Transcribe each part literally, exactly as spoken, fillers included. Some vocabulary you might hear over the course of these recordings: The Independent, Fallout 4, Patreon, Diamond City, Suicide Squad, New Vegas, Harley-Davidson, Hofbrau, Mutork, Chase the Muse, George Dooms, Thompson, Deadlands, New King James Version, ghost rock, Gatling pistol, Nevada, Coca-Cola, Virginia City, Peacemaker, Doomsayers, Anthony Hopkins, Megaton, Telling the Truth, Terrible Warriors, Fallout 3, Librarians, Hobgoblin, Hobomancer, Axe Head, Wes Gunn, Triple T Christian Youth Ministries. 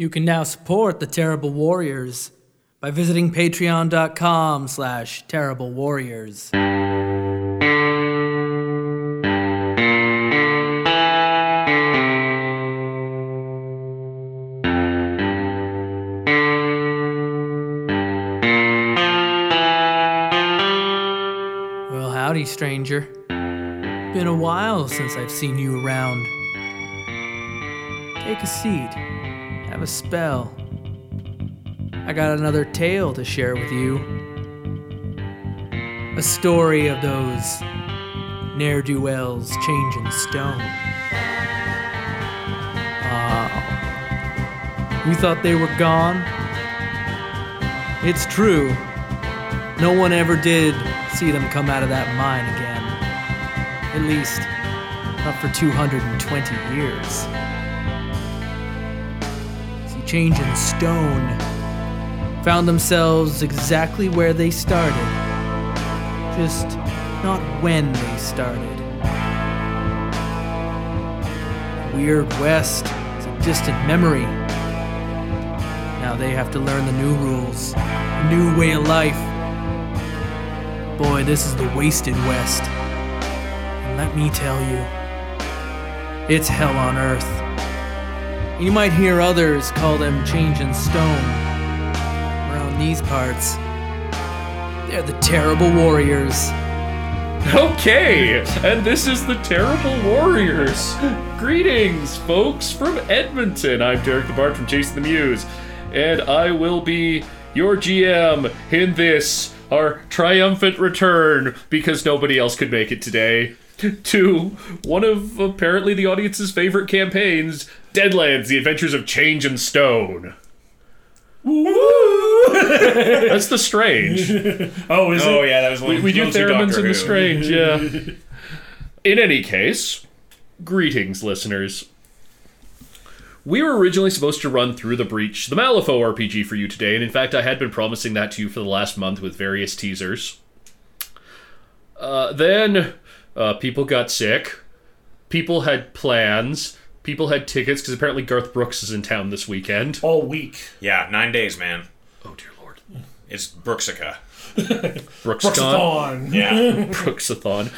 You can now support the Terrible Warriors by visiting patreon.com slash Terrible Warriors. Well, howdy, stranger. Been a while since I've seen you around. Take a seat. Have a spell. I got another tale to share with you. A story of those ne'er-do-wells Change in Stone. Ah, uh, you thought they were gone? It's true. No one ever did see them come out of that mine again. At least, not for two hundred twenty years. Change in Stone found themselves exactly where they started, just not when they started. Weird West is a distant memory. Now they have to learn the new rules, a new way of life. Boy, this is the Wasted West. And let me tell you, it's hell on earth. You might hear others call them Change in Stone. Around these parts, they're the Terrible Warriors. Okay, and this is the Terrible Warriors. Greetings, folks, from Edmonton. I'm Derek the Bard from Chase the Muse, and I will be your G M in this, our triumphant return, because nobody else could make it today, to one of apparently the audience's favorite campaigns, Deadlands, The Adventures of Change in Stone. Woo! That's The Strange. Oh, is oh, it? Oh, yeah, that was one. We, we do Theremins and The Strange, yeah. In any case, greetings, listeners. We were originally supposed to run Through the Breach, the Malifaux R P G, for you today, and in fact, I had been promising that to you for the last month with various teasers. Uh, then... Uh, people got sick. People had plans. People had tickets, because apparently Garth Brooks is in town this weekend. All week. Yeah, nine days, man. Oh, dear Lord. It's Brooksica. Brooksathon. Yeah. Brooksathon.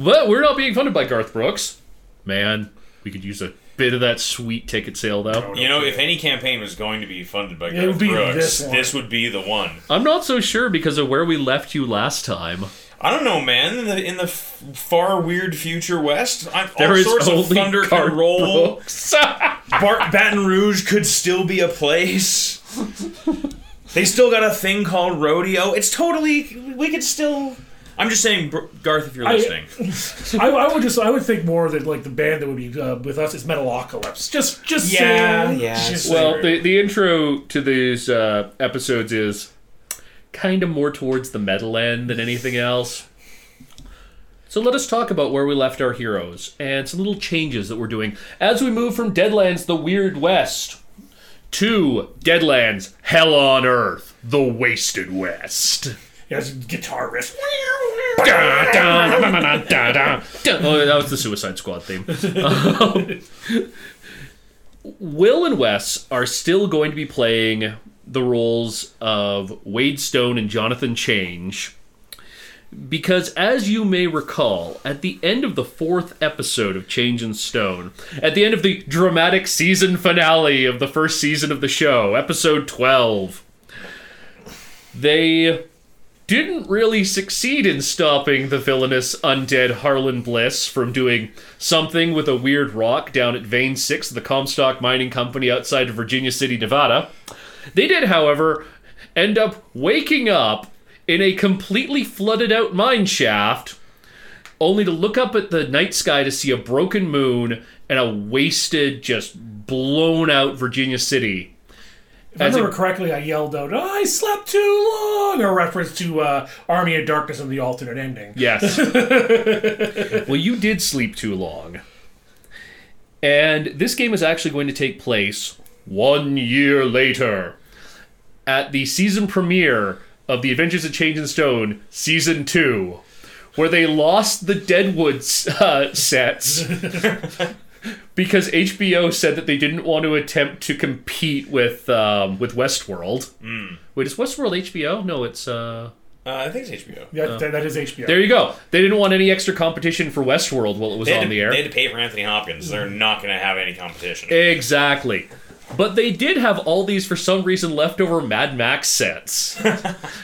But we're not being funded by Garth Brooks. Man, we could use a bit of that sweet ticket sale, though. You know, if any campaign was going to be funded by Garth Brooks, this, this would be the one. I'm not so sure because of where we left you last time. I don't know, man. In the, in the f- far, weird future West, I'm, there all is sorts only of thunder Garth can roll. Bart- Baton Rouge could still be a place. They still got a thing called rodeo. It's totally. We could still. I'm just saying, Garth, if you're listening, I, I, I would just. I would think more that like the band that would be uh, with us is Metalocalypse. Just, just yeah, saying. yeah. Just well, saying. the the intro to these uh, episodes is kind of more towards the metal end than anything else. So let us talk about where we left our heroes and some little changes that we're doing as we move from Deadlands, the Weird West, to Deadlands, Hell on Earth, the Wasted West. Yes, guitar riff. Da, da, da, da, da, da. Oh, that was the Suicide Squad theme. um, Will and Wes are still going to be playing the roles of Wade Stone and Jonathan Change, because as you may recall, at the end of the fourth episode of Change in Stone, at the end of the dramatic season finale of the first season of the show, episode twelve, they didn't really succeed in stopping the villainous undead Harlan Bliss from doing something with a weird rock down at Vein six of the Comstock Mining Company outside of Virginia City, Nevada. They did, however, end up waking up in a completely flooded out mine shaft, only to look up at the night sky to see a broken moon and a wasted, just blown out Virginia City. If As I remember it, correctly, I yelled out, oh, I slept too long, a reference to uh, Army of Darkness and the alternate ending. Yes. Well, you did sleep too long. And this game is actually going to take place one year later, at the season premiere of The Adventures of Change in Stone, Season two, where they lost the Deadwood uh, sets Because H B O said that they didn't want to attempt to compete with um, with Westworld. Mm. Wait, is Westworld H B O? No, it's... Uh... Uh, I think it's H B O. Yeah, uh, that, that is H B O. There you go. They didn't want any extra competition for Westworld while it was on to, the air. They had to pay for Anthony Hopkins. They're not going to have any competition. Exactly. But they did have all these, for some reason, leftover Mad Max sets.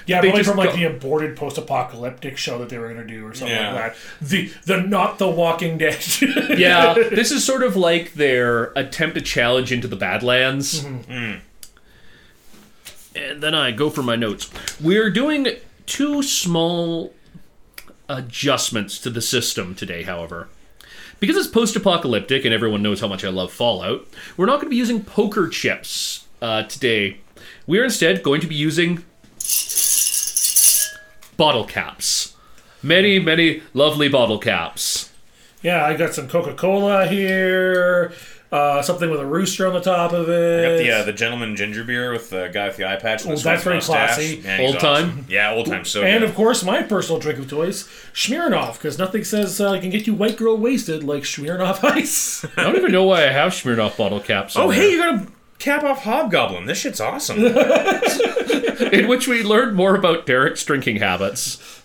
Yeah, they probably from like go- the aborted post-apocalyptic show that they were going to do or something yeah. like that. The the not the Walking Dead. Yeah, this is sort of like their attempt to challenge into the Badlands. Mm-hmm. Mm. And then I go for my notes. We're doing two small adjustments to the system today, however. Because it's post-apocalyptic and everyone knows how much I love Fallout, we're not going to be using poker chips uh, today. We're instead going to be using bottle caps. Many, many lovely bottle caps. Yeah, I got some Coca-Cola here, uh, something with a rooster on the top of it. I got the, uh, the Gentleman Ginger Beer with the guy with the eye patch. Well, that's very classy. Man, old time. Awesome. Yeah, old time. So And, good. Of course, my personal drink of choice, Smirnoff, because nothing says uh, can get you white girl wasted like Smirnoff Ice. I don't even know why I have Smirnoff bottle caps on. Oh, hey, you got a cap off Hobgoblin. This shit's awesome. In which we learned more about Derek's drinking habits.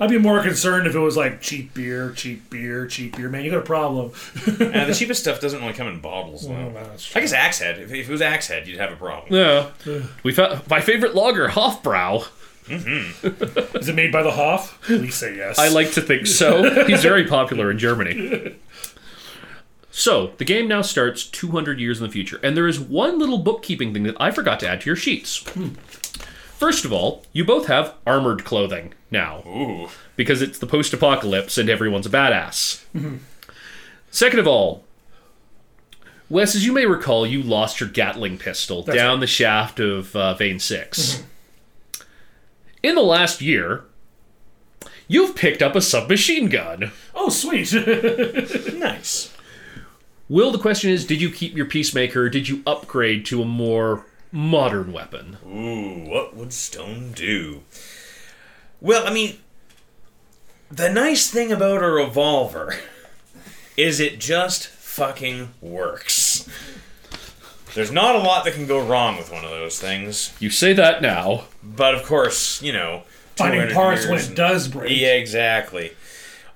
I'd be more concerned if it was like cheap beer, cheap beer, cheap beer. Man, you got a problem. Yeah, the cheapest stuff doesn't really come in bottles, though. Well, I guess Axe Head. If, if it was Axe Head, you'd have a problem. Yeah. We found my favorite lager, Hofbrau. Mm-hmm. Is it made by the Hof? Please say yes. I like to think so. He's very popular in Germany. So, the game now starts two hundred years in the future, and there is one little bookkeeping thing that I forgot to add to your sheets. Hmm. First of all, you both have armored clothing now. Ooh. Because it's the post-apocalypse and everyone's a badass. Mm-hmm. Second of all, Wes, as you may recall, you lost your Gatling pistol That's down right. the shaft of uh, Vein six. Mm-hmm. In the last year, you've picked up a submachine gun. Oh, sweet. Nice. Will, the question is, did you keep your Peacemaker? Did you upgrade to a more modern weapon? Ooh, what would Stone do? Well, I mean, the nice thing about a revolver is it just fucking works. There's not a lot that can go wrong with one of those things. You say that now. But of course, you know, finding parts when it does break. Yeah, exactly.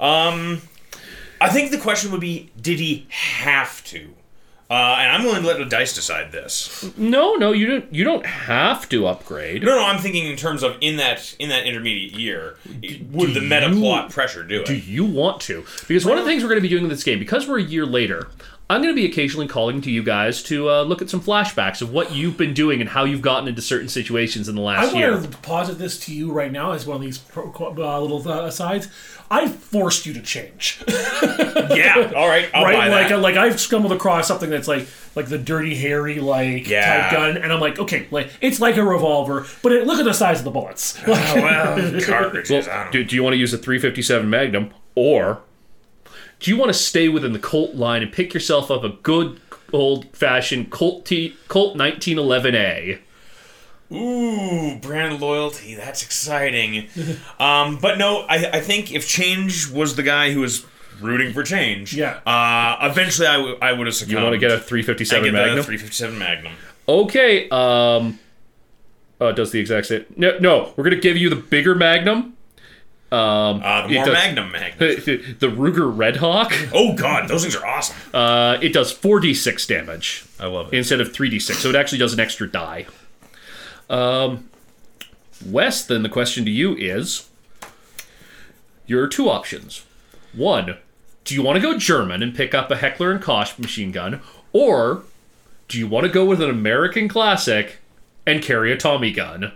Um, I think the question would be, did he have to? Uh, and I'm willing to let the dice decide this. No, no, you don't. You don't have to upgrade. No, no, I'm thinking in terms of in that in that intermediate year, do, would do the meta you, plot pressure do it? Do you want to? Because well, one of the things we're going to be doing in this game, because we're a year later, I'm going to be occasionally calling to you guys to uh, look at some flashbacks of what you've been doing and how you've gotten into certain situations in the last year. I want to deposit this to you right now as one of these pro, uh, little uh, asides. I forced you to change. Yeah, all right, I'll right? buy like, that. Like, I've stumbled across something that's like like the Dirty Harry like yeah. type gun, and I'm like, okay, like it's like a revolver, but it, look at the size of the bullets. Like, oh, well, cartridges. Well, do, do you want to use a three fifty-seven Magnum or... do you want to stay within the Colt line and pick yourself up a good old-fashioned Colt T- Colt nineteen eleven A? Ooh, brand loyalty. That's exciting. um, but no, I, I think if Change was the guy who was rooting for change, yeah. uh, eventually I, w- I would have succumbed. You want to get a three fifty-seven Magnum? I get a three fifty-seven Magnum. Okay. Um, oh, it does the exact same. No, no, we're going to give you the bigger Magnum. Um, uh, the more does, Magnum Magnum. The Ruger Red Hawk. Oh, God, those things are awesome. Uh, it does four d six damage. I love it. Instead of three d six, so it actually does an extra die. Um, Wes, then the question to you is, your are two options. One, do you want to go German and pick up a Heckler and Koch machine gun? Or do you want to go with an American classic and carry a Tommy gun?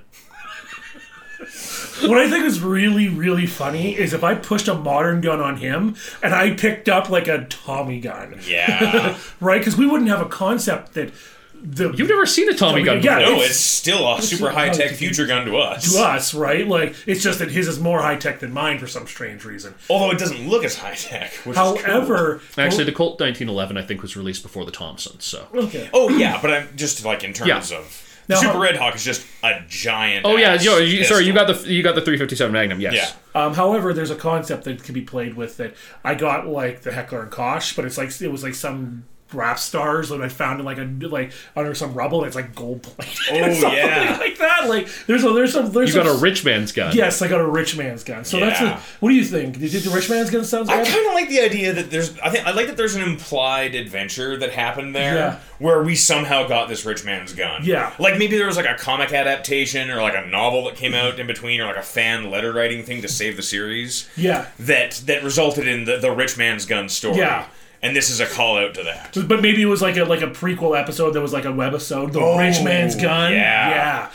What I think is really, really funny is if I pushed a modern gun on him and I picked up, like, a Tommy gun. Yeah. Right? Because we wouldn't have a concept that... The, You've never seen a Tommy, Tommy gun before. Yeah, no, it's, it's still a super high-tech future gun to us. To us, right? Like, it's just that his is more high-tech than mine for some strange reason. Although it doesn't look as high-tech, which However, is cool. Actually, the Colt nineteen eleven, I think, was released before the Thompson, so... Okay. Oh, yeah, but I'm just, like, in terms yeah. of... Now, Super Red Hawk is just a giant. Oh yeah, yo, you, sorry, you got the you got the three fifty-seven Magnum. Yes. Yeah. Um, however, there's a concept that can be played with that. I got like the Heckler and Koch, but it's like it was like some rap stars that I found in like a like under some rubble. And it's like gold plated. Oh yeah, like that. Like there's a, there's some there's you got some, a rich man's gun. Yes, I got a rich man's gun. So yeah. that's a, what do you think? Did the rich man's gun sounds? I kind of like the idea that there's. I think I like that there's an implied adventure that happened there. Yeah. Where we somehow got this rich man's gun. Yeah. Like, maybe there was, like, a comic adaptation or, like, a novel that came out in between or, like, a fan letter-writing thing to save the series. Yeah. That that resulted in the, the rich man's gun story. Yeah. And this is a call-out to that. But maybe it was, like, a like a prequel episode that was, like, a webisode. The oh, rich man's gun. Yeah. Yeah.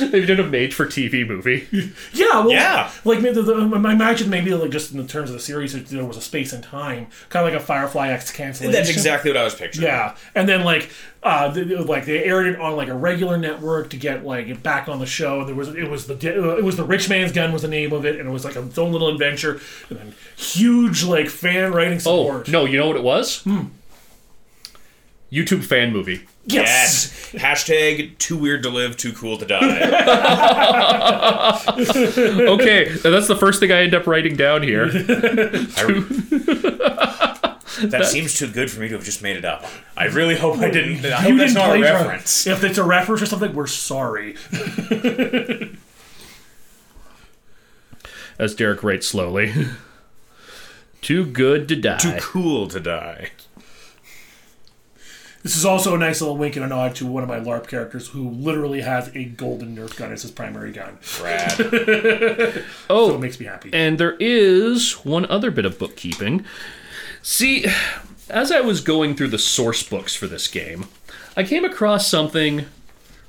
They've done a made-for-T V movie. Yeah. Well, yeah. Like, the, the, I imagine maybe, like, just in the terms of the series, there was a space and time. Kind of like a Firefly X cancellation. That's exactly what I was picturing. Yeah. And then, like... Uh, they, like they aired it on like a regular network to get like it back on the show. There was it was the it was the Rich Man's Gun was the name of it, and it was like its own little adventure and then huge like fan writing support. Oh no, you know what it was? Hmm. YouTube fan movie. Yes. yes. Hashtag too weird to live, too cool to die. Okay, that's the first thing I end up writing down here. That that's, seems too good for me to have just made it up. I really hope I didn't. I hope that's not a reference. If it's a reference or something, we're sorry. As Derek writes slowly. Too good to die. Too cool to die. This is also a nice little wink and a nod to one of my LARP characters who literally has a golden Nerf gun as his primary gun. Brad. Oh, so it makes me happy. And there is one other bit of bookkeeping. See, as I was going through the source books for this game, I came across something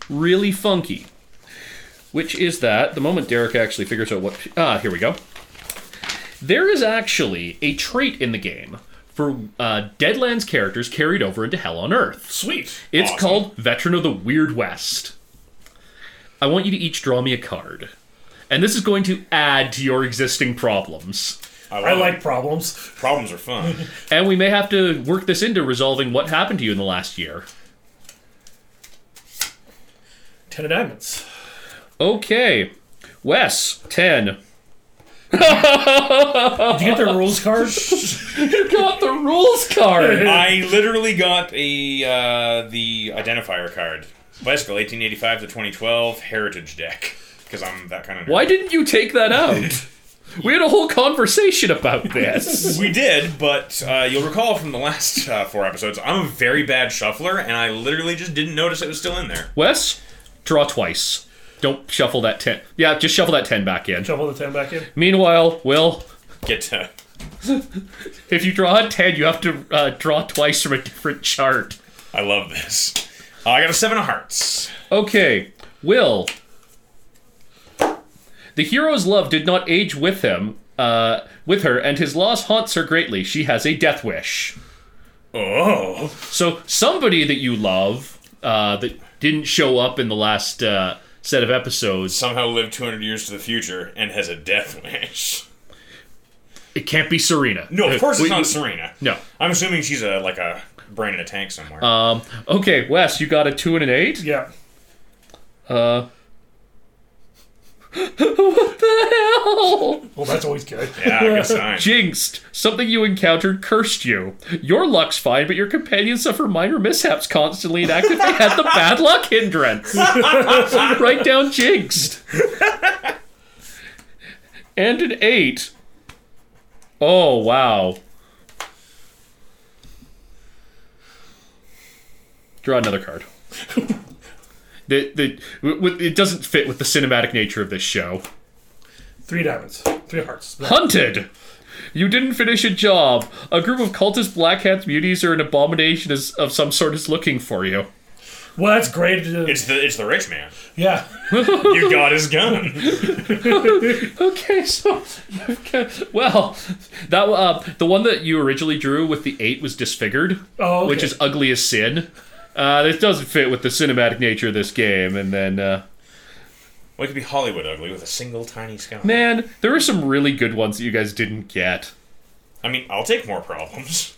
really funky, which is that, the moment Derek actually figures out what... Ah, here we go. There is actually a trait in the game for uh, Deadlands characters carried over into Hell on Earth. Sweet. It's awesome. Called Veteran of the Weird West. I want you to each draw me a card. And this is going to add to your existing problems. I, I like it. Problems. Problems are fun. And we may have to work this into resolving what happened to you in the last year. Ten of diamonds. Okay. Wes, ten. Did you get the rules card? You got the rules card! I literally got a uh, the identifier card. Bicycle, eighteen eighty-five to twenty twelve, heritage deck. Because I'm that kind of nerd. Why didn't you take that out? We had a whole conversation about this. We did, but uh, you'll recall from the last uh, four episodes, I'm a very bad shuffler, and I literally just didn't notice it was still in there. Wes, draw twice. Don't shuffle that ten. Yeah, just shuffle that ten back in. Shuffle the ten back in? Meanwhile, Will... Get to... If you draw a ten, you have to uh, draw twice from a different chart. I love this. Uh, I got a seven of hearts. Okay, Will... The hero's love did not age with him, uh, with her, and his loss haunts her greatly. She has a death wish. Oh. So somebody that you love, uh, that didn't show up in the last uh, set of episodes... Somehow lived two hundred years to the future and has a death wish. It can't be Serena. No, of course uh, it's we, not Serena. No. I'm assuming she's a like a brain in a tank somewhere. Um. Okay, Wes, you got a two and an eight? Yeah. Uh... What the hell? Well, that's always good. Yeah, good sign. Jinxed. Something you encountered cursed you. Your luck's fine, but your companions suffer minor mishaps constantly and actively had the bad luck hindrance. Write down jinxed. And an eight. Oh, wow. Draw another card. The, the, it doesn't fit with the cinematic nature of this show. Three diamonds. Three hearts. Black. Hunted! You didn't finish a job. A group of cultist black hats, muties, or an abomination is, of some sort is looking for you. Well, that's great. It's the it's the rich man. Yeah. You got his gun. Okay, so... Okay, well, that uh, the one that you originally drew with the eight was disfigured, oh, okay. Which is ugly as sin. Uh, this doesn't fit with the cinematic nature of this game, and then, uh... Well, it could be Hollywood ugly with a single tiny scoundrel. Man, there are some really good ones that you guys didn't get. I mean, I'll take more problems.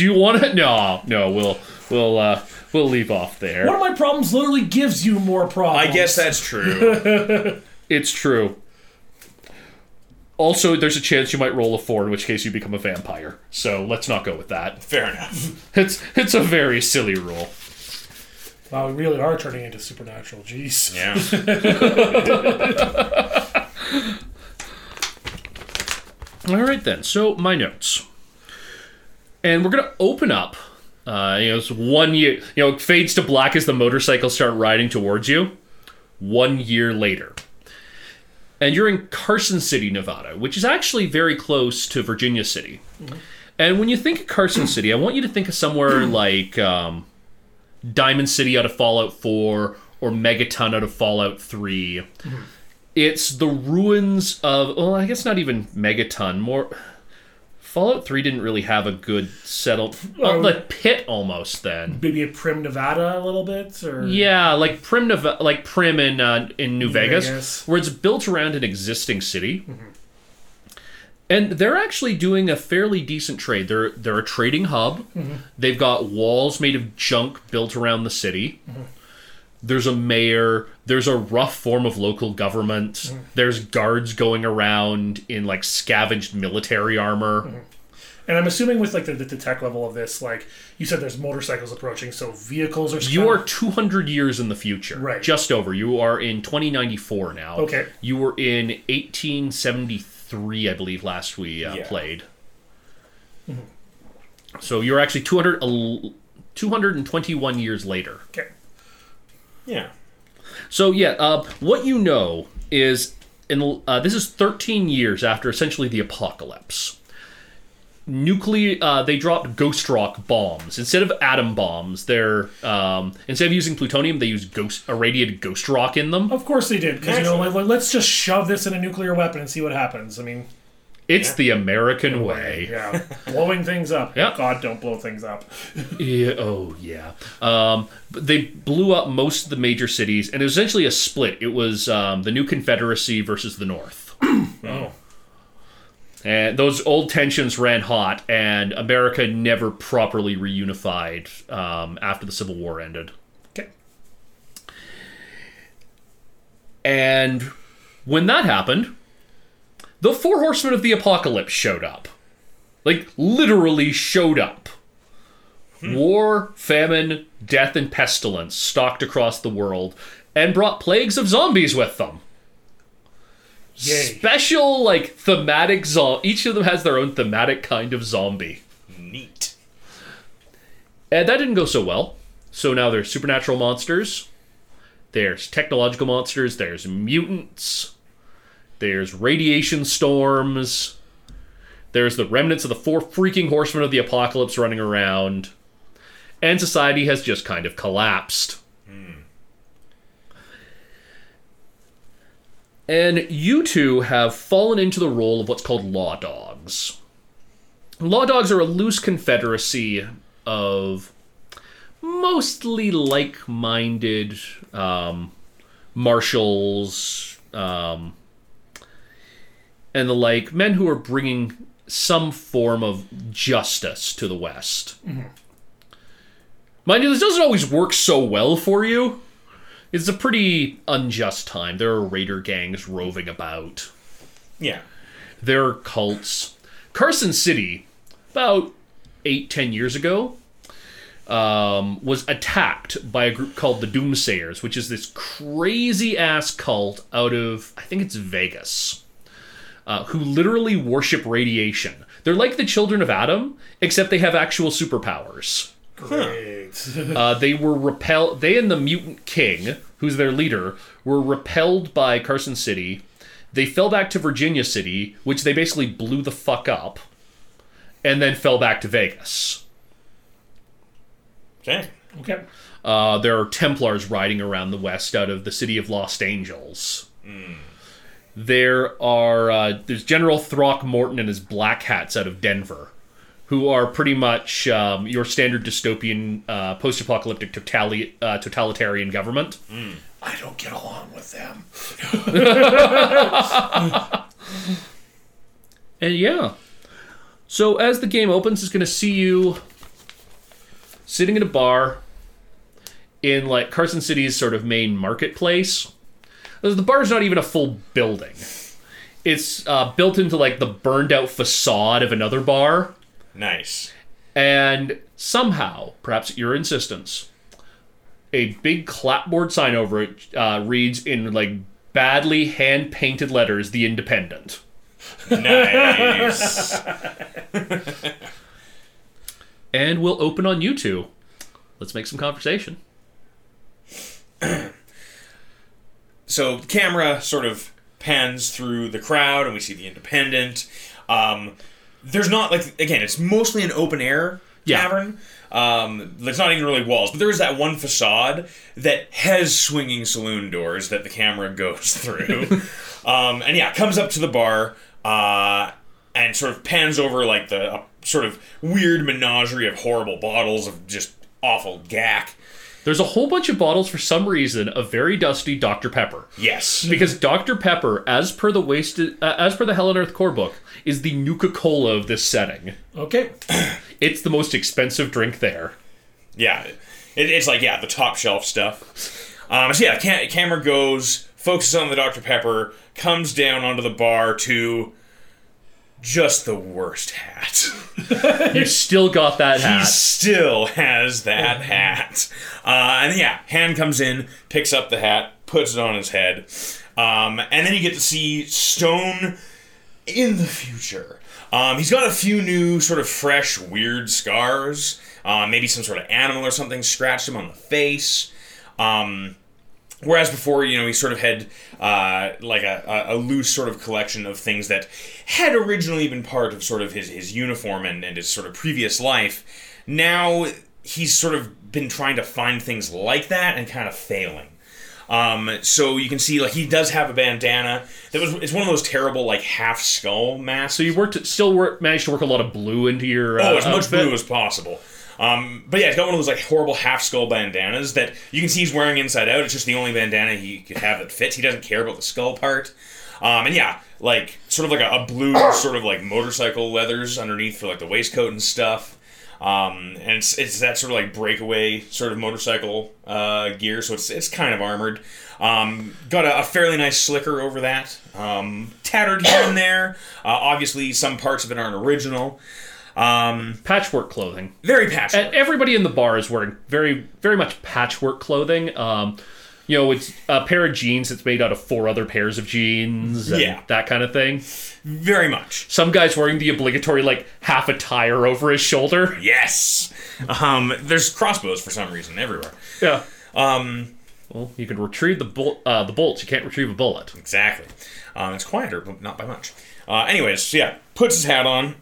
Do you want to? No, no. We'll we'll uh, we'll leave off there. One of my problems literally gives you more problems. I guess that's true. It's true. Also, there's a chance you might roll a four, in which case you become a vampire. So let's not go with that. Fair enough. It's it's a very silly rule. Wow, we really are turning into Supernatural. Jeez. Yeah. All right then. So my notes, and we're gonna open up. Uh, you know, it's one year. You know, it fades to black as the motorcycles start riding towards you. One year later. And you're in Carson City, Nevada, which is actually very close to Virginia City. Mm-hmm. And when you think of Carson City, I want you to think of somewhere like um, Diamond City out of Fallout four or Megaton out of Fallout three. Mm-hmm. It's the ruins of, well, I guess not even Megaton. More Fallout three didn't really have a good settled, well, like pit almost then. Maybe a Primm, Nevada a little bit? Or yeah, like Primm, Neva- like Primm in, uh, in New, New Vegas, Vegas, where it's built around an existing city. Mm-hmm. And they're actually doing a fairly decent trade. They're, they're a trading hub. Mm-hmm. They've got walls made of junk built around the city. Mm-hmm. There's a mayor. There's a rough form of local government. Mm. There's guards going around in like scavenged military armor. Mm. And I'm assuming with like the, the tech level of this, like you said, there's motorcycles approaching, so vehicles are. You are two hundred years in the future, right? Just over. You are in twenty ninety-four now. Okay. You were in eighteen seventy-three, I believe, last we uh, yeah. played. Mm-hmm. So you're actually two hundred, two hundred twenty-one years later. Okay. Yeah. So, yeah, uh, what you know is, in uh, this is thirteen years after essentially the apocalypse. Nuclear, uh, they dropped ghost rock bombs. Instead of atom bombs, they're, um, instead of using plutonium, they use ghost, irradiated ghost rock in them. Of course they did, because, you know, like, let's just shove this in a nuclear weapon and see what happens. I mean... It's yeah. the American way. way. Yeah, blowing things up. Yep. God, don't blow things up. yeah, oh, yeah. Um, they blew up most of the major cities, and it was essentially a split. It was um, the new Confederacy versus the North. oh. And those old tensions ran hot, and America never properly reunified um, after the Civil War ended. Okay. And when that happened... The Four Horsemen of the Apocalypse showed up. Like, literally showed up. Hmm. War, famine, death, and pestilence stalked across the world and brought plagues of zombies with them. Yay. Special, like, thematic zo- each of them has their own thematic kind of zombie. Neat. And that didn't go so well. So now there's supernatural monsters. There's technological monsters. There's mutants. There's radiation storms. There's the remnants of the four freaking horsemen of the apocalypse running around. And society has just kind of collapsed. Mm. And you two have fallen into the role of what's called law dogs. Law dogs are a loose confederacy of mostly like-minded um, marshals... Um, and the like, men who are bringing some form of justice to the West. Mm-hmm. Mind you, this doesn't always work so well for you. It's a pretty unjust time. There are raider gangs roving about. Yeah. There are cults. Carson City, about eight, ten years ago, um, was attacked by a group called the Doomsayers, which is this crazy-ass cult out of, I think it's Vegas. Uh, who literally worship radiation. They're like the children of Adam, except they have actual superpowers. Great. Huh. uh, they were repelled... They and the Mutant King, who's their leader, were repelled by Carson City. They fell back to Virginia City, which they basically blew the fuck up, and then fell back to Vegas. Okay. Okay. Uh, there are Templars riding around the West out of the city of Lost Angels. Mm. There are, uh, there's General Throckmorton and his Black Hats out of Denver, who are pretty much um, your standard dystopian, uh, post-apocalyptic totali- uh, totalitarian government. Mm. I don't get along with them. And yeah. So as the game opens, it's going to see you sitting in a bar in like Carson City's sort of main marketplace. The bar's not even a full building. It's uh, built into like the burned out facade of another bar. Nice. And somehow, perhaps at your insistence, a big clapboard sign over it uh, reads in like badly hand painted letters, "The Independent." Nice. And we'll open on you two. Let's make some conversation. So the camera sort of pans through the crowd, and we see The Independent. Um, there's not, like, again, it's mostly an open-air tavern. Yeah. Um, there's not even really walls, but there is that one facade that has swinging saloon doors that the camera goes through. um, and, yeah, comes up to the bar uh, and sort of pans over, like, the uh, sort of weird menagerie of horrible bottles of just awful gack. There's a whole bunch of bottles, for some reason, of very dusty Doctor Pepper. Yes. Because Doctor Pepper, as per the wasted, uh, as per the Hell on Earth core book, is the Nuka-Cola of this setting. Okay. It's the most expensive drink there. Yeah. It, it's like, yeah, the top shelf stuff. Um, so yeah, cam- camera goes, focuses on the Doctor Pepper, comes down onto the bar to... just the worst hat. You still got that hat. He still has that mm-hmm. hat. Uh, and yeah, Han comes in, picks up the hat, puts it on his head. Um, and then you get to see Stone in the future. Um, he's got a few new sort of fresh, weird scars. Uh, maybe some sort of animal or something scratched him on the face. Um... Whereas before, you know, he sort of had, uh, like, a, a loose sort of collection of things that had originally been part of sort of his, his uniform and, and his sort of previous life. Now, he's sort of been trying to find things like that and kind of failing. Um, so you can see, like, he does have a bandana. That was It's one of those terrible, like, half-skull masks. So you worked still work, managed to work a lot of blue into your uh, Oh, as much outfit. Blue as possible. Um, but yeah, he's got one of those like horrible half-skull bandanas that you can see he's wearing inside out. It's just the only bandana he could have that fits. He doesn't care about the skull part. Um, and yeah, like sort of like a, a blue sort of like motorcycle leathers underneath for like the waistcoat and stuff. Um, and it's, it's that sort of like breakaway sort of motorcycle uh, gear, so it's it's kind of armored. Um, got a, a fairly nice slicker over that. Um, tattered here and there. Uh, obviously, some parts of it aren't original. Um, patchwork clothing. Very patchwork. And everybody in the bar is wearing very, very much patchwork clothing. Um, you know, it's a pair of jeans that's made out of four other pairs of jeans and yeah. that kind of thing. Very much. Some guy's wearing the obligatory, like, half a tire over his shoulder. Yes! Um, there's crossbows for some reason everywhere. Yeah. Um... Well, you can retrieve the bol- uh, the bolts. You can't retrieve a bullet. Exactly. Um, it's quieter, but not by much. Uh, anyways, so yeah, puts his hat on.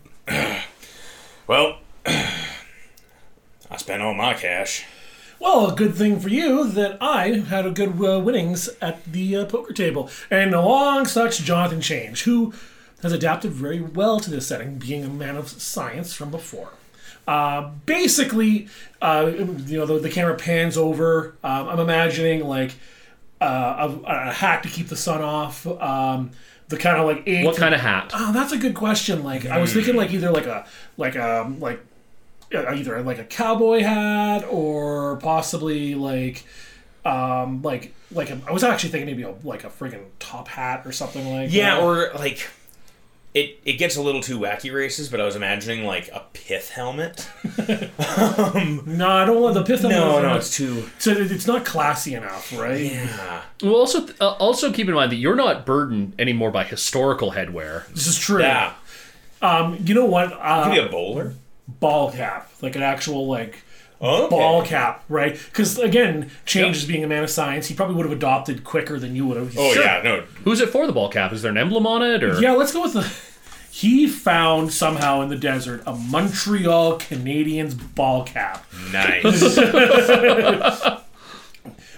Well, I spent all my cash. Well, a good thing for you that I had a good uh, winnings at the uh, poker table. And along such Jonathan Change, who has adapted very well to this setting, being a man of science from before. Uh, basically, uh, you know, the, the camera pans over. Um, I'm imagining, like, uh, a, a hack to keep the sun off. Um... The kind of like eight what kind of hat? Oh, that's a good question. Like mm. I was thinking, like either like a like um like either like a cowboy hat or possibly like um like like a, I was actually thinking maybe a, like a friggin' top hat or something like yeah, that. Yeah, or like it it gets a little too wacky races, but I was imagining like a pith helmet. um, no, I don't want the pith helmet. No, no, it's too. So it's not classy enough, right? Yeah. Well, also th- uh, also keep in mind that you're not burdened anymore by historical headwear. This is true. Yeah. Um, you know what? Uh, you could be a bowler. Ball cap, like an actual like. Okay. Ball cap, right? Because, again, Change is yep. being a man of science. He probably would have adopted quicker than you would have. Oh, sure. yeah, no. Who's it for, the ball cap? Is there an emblem on it? Or Yeah, let's go with the... He found, somehow in the desert, a Montreal Canadiens ball cap. Nice.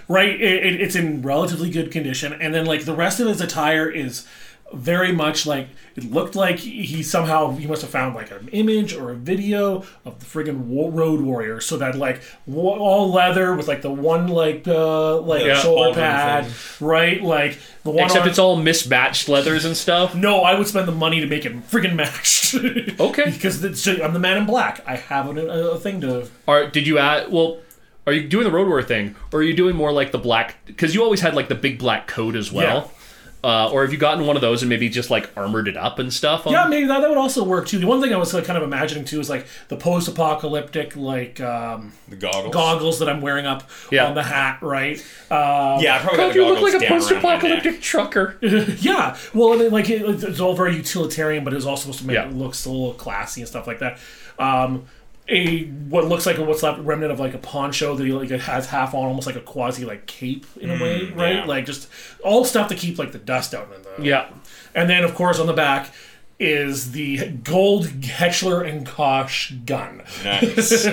Right? It, it, it's in relatively good condition. And then, like, the rest of his attire is... very much like it looked like he somehow he must have found like an image or a video of the friggin' Road Warrior, so that like all leather with like the one like uh, like yeah, shoulder pad, right? Like the one except on... it's all mismatched leathers and stuff. No, I would spend the money to make it friggin' matched. Okay, because I'm the Man in Black. I have a, a thing to. All right, did you add? Well, are you doing the Road Warrior thing, or are you doing more like the black? Because you always had like the big black coat as well. Yeah. Uh, or have you gotten one of those and maybe just like armored it up and stuff? On... Yeah, maybe that, that would also work too. The one thing I was like, kind of imagining too is like the post-apocalyptic like um, the goggles. goggles that I'm wearing up yeah. on the hat, right? Um, yeah, I probably got the you goggles look like a post-apocalyptic trucker. Yeah, well, I mean, like it, it's all very utilitarian, but it's also supposed to make yeah. it look so little classy and stuff like that. Um, a what looks like a what's left remnant of like a poncho that he like has half on, almost like a quasi like cape in a mm, way, right? Yeah. Like just all stuff to keep like the dust out in the yeah. And then of course on the back is the gold Heckler and Koch gun. Nice.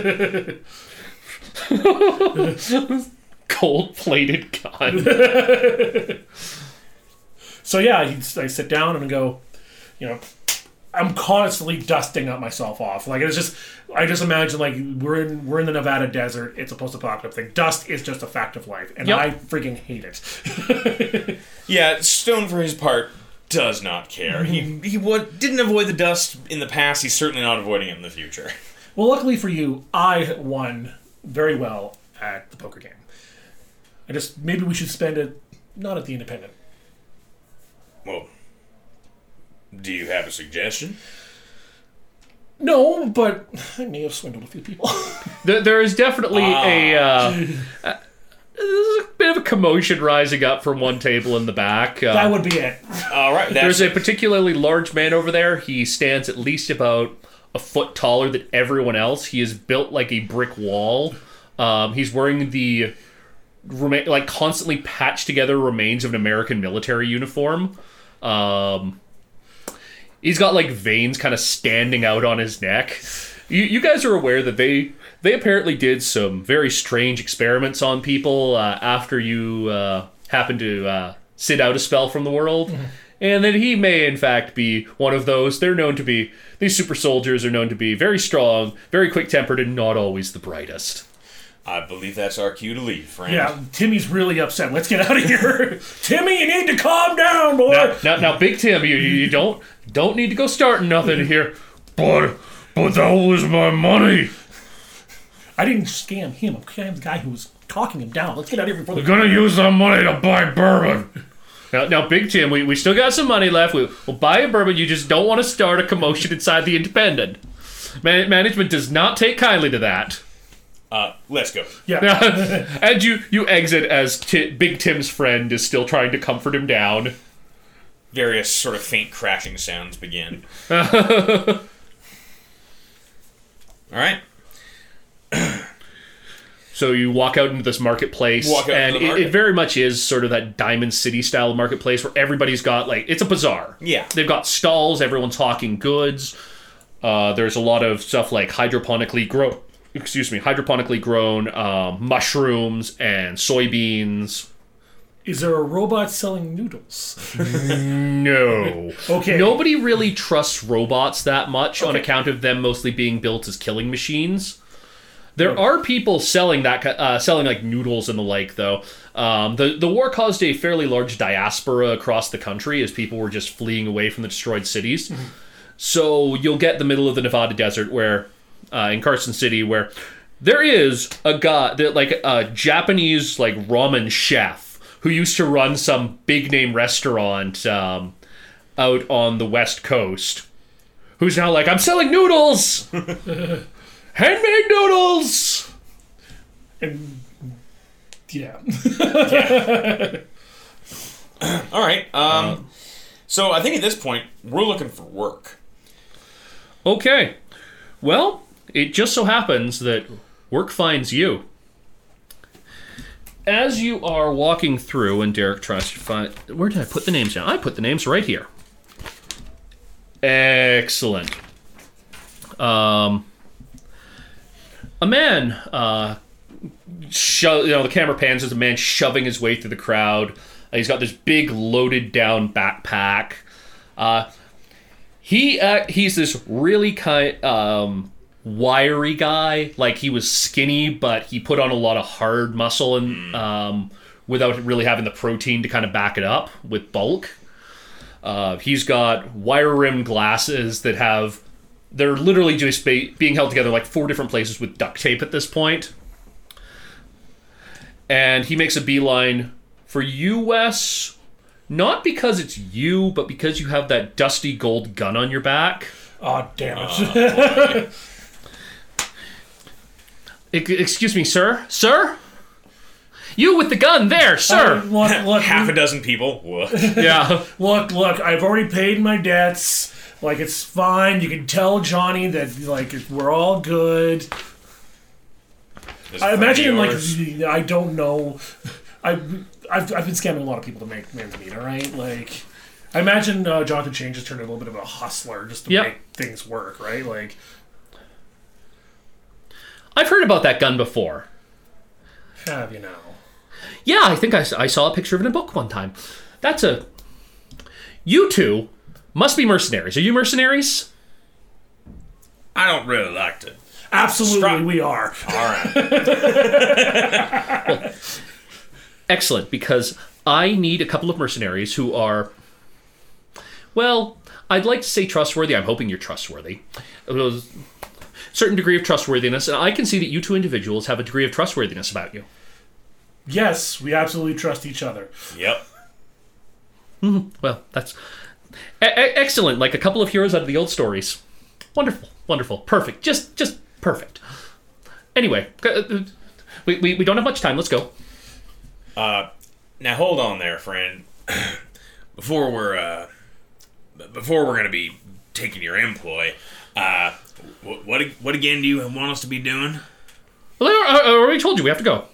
Gold plated gun. So yeah, I sit down and go, you know. I'm constantly dusting up myself off. Like it's just, I just imagine like we're in we're in the Nevada desert. It's a post-apocalyptic thing. Dust is just a fact of life, and yep. I freaking hate it. Yeah, Stone for his part does not care. Mm-hmm. He he would, didn't avoid the dust in the past. He's certainly not avoiding it in the future. Well, luckily for you, I won very well at the poker game. I just maybe we should spend it not at the Independent. Well. Do you have a suggestion? No, but I may have swindled a few people. there, there is definitely ah. a, uh, a... There's a bit of a commotion rising up from one table in the back. Uh, that would be it. All right. There's it. a particularly large man over there. He stands at least about a foot taller than everyone else. He is built like a brick wall. Um, he's wearing the like constantly patched together remains of an American military uniform. Um... He's got, like, veins kind of standing out on his neck. You you guys are aware that they they apparently did some very strange experiments on people uh, after you uh, happened to uh, sit out a spell from the world. Mm-hmm. And that he may, in fact, be one of those. They're known to be... These super soldiers are known to be very strong, very quick-tempered, and not always the brightest. I believe that's our cue to leave, friend. Yeah, Timmy's really upset. Let's get out of here. Timmy, you need to calm down, boy. Now, now, now Big Tim, you, you don't don't need to go starting nothing here. But, but that was my money. I didn't scam him. I scammed the guy who was talking him down. Let's get out of here before... We're going to use that money to buy bourbon. Now, now Big Tim, we, we still got some money left. We, we'll buy a bourbon. You just don't want to start a commotion inside the Independent. Man- management does not take kindly to that. Uh, let's go. Yeah. And you, you exit as T- Big Tim's friend is still trying to comfort him down. Various sort of faint crashing sounds begin. All right. So you walk out into this marketplace, walk out and into the market. it, it very much is sort of that Diamond City style marketplace where everybody's got like it's a bazaar. Yeah. They've got stalls. Everyone's hawking goods. Uh, there's a lot of stuff like hydroponically grown. Excuse me, hydroponically grown um, mushrooms and soybeans. Is there a robot selling noodles? No. Okay. Nobody really trusts robots that much okay. on account of them mostly being built as killing machines. There okay. are people selling that, uh, selling like noodles and the like, though. Um, the the war caused a fairly large diaspora across the country as people were just fleeing away from the destroyed cities. Mm-hmm. So you'll get the middle of the Nevada desert where. Uh, in Carson City, where there is a guy, like a Japanese like ramen chef who used to run some big name restaurant um, out on the West Coast, who's now like, I'm selling noodles, handmade noodles, and yeah, yeah. All right. Um, um, so I think at this point we're looking for work. Okay. Well. It just so happens that work finds you. As you are walking through, and Derek tries to find... Where did I put the names down? I put the names right here. Excellent. Um, a man... Uh, sho- you know, the camera pans as a man shoving his way through the crowd. Uh, he's got this big, loaded-down backpack. Uh, he uh, he's this really kind um, wiry guy. Like, he was skinny, but he put on a lot of hard muscle and um, without really having the protein to kind of back it up with bulk. Uh, he's got wire-rimmed glasses that have... They're literally just be- being held together like four different places with duct tape at this point. And he makes a beeline for you, Wes, not because it's you, but because you have that dusty gold gun on your back. Oh, damn it. Uh, Excuse me, sir? Sir? You with the gun there, sir! Uh, look, look, Half a dozen people. What? Yeah. Look, look, I've already paid my debts. Like, it's fine. You can tell Johnny that, like, we're all good. Is I imagine, like, I don't know. I, I've I've been scamming a lot of people to make man's meat, all right? Like, I imagine uh, Jonathan Change has turned into a little bit of a hustler just to yep. make things work, right? Like, I've heard about that gun before. Have you now? Yeah, I think I, I saw a picture of it in a book one time. That's a... You two... must be mercenaries. Are you mercenaries? I don't really like to. Absolutely, Stru- we are. All right. Well, excellent, because I need a couple of mercenaries who are, well, I'd like to say trustworthy. I'm hoping you're trustworthy. A certain degree of trustworthiness, and I can see that you two individuals have a degree of trustworthiness about you. Yes, we absolutely trust each other. Yep. Mm-hmm. Well, that's... E- excellent, like a couple of heroes out of the old stories. Wonderful, wonderful, perfect, just just perfect. Anyway, we we, we don't have much time, let's go. Uh, now hold on there, friend. Before we're uh, before we're gonna be taking your employ, uh, what what again do you want us to be doing? Well, I already told you we have to go.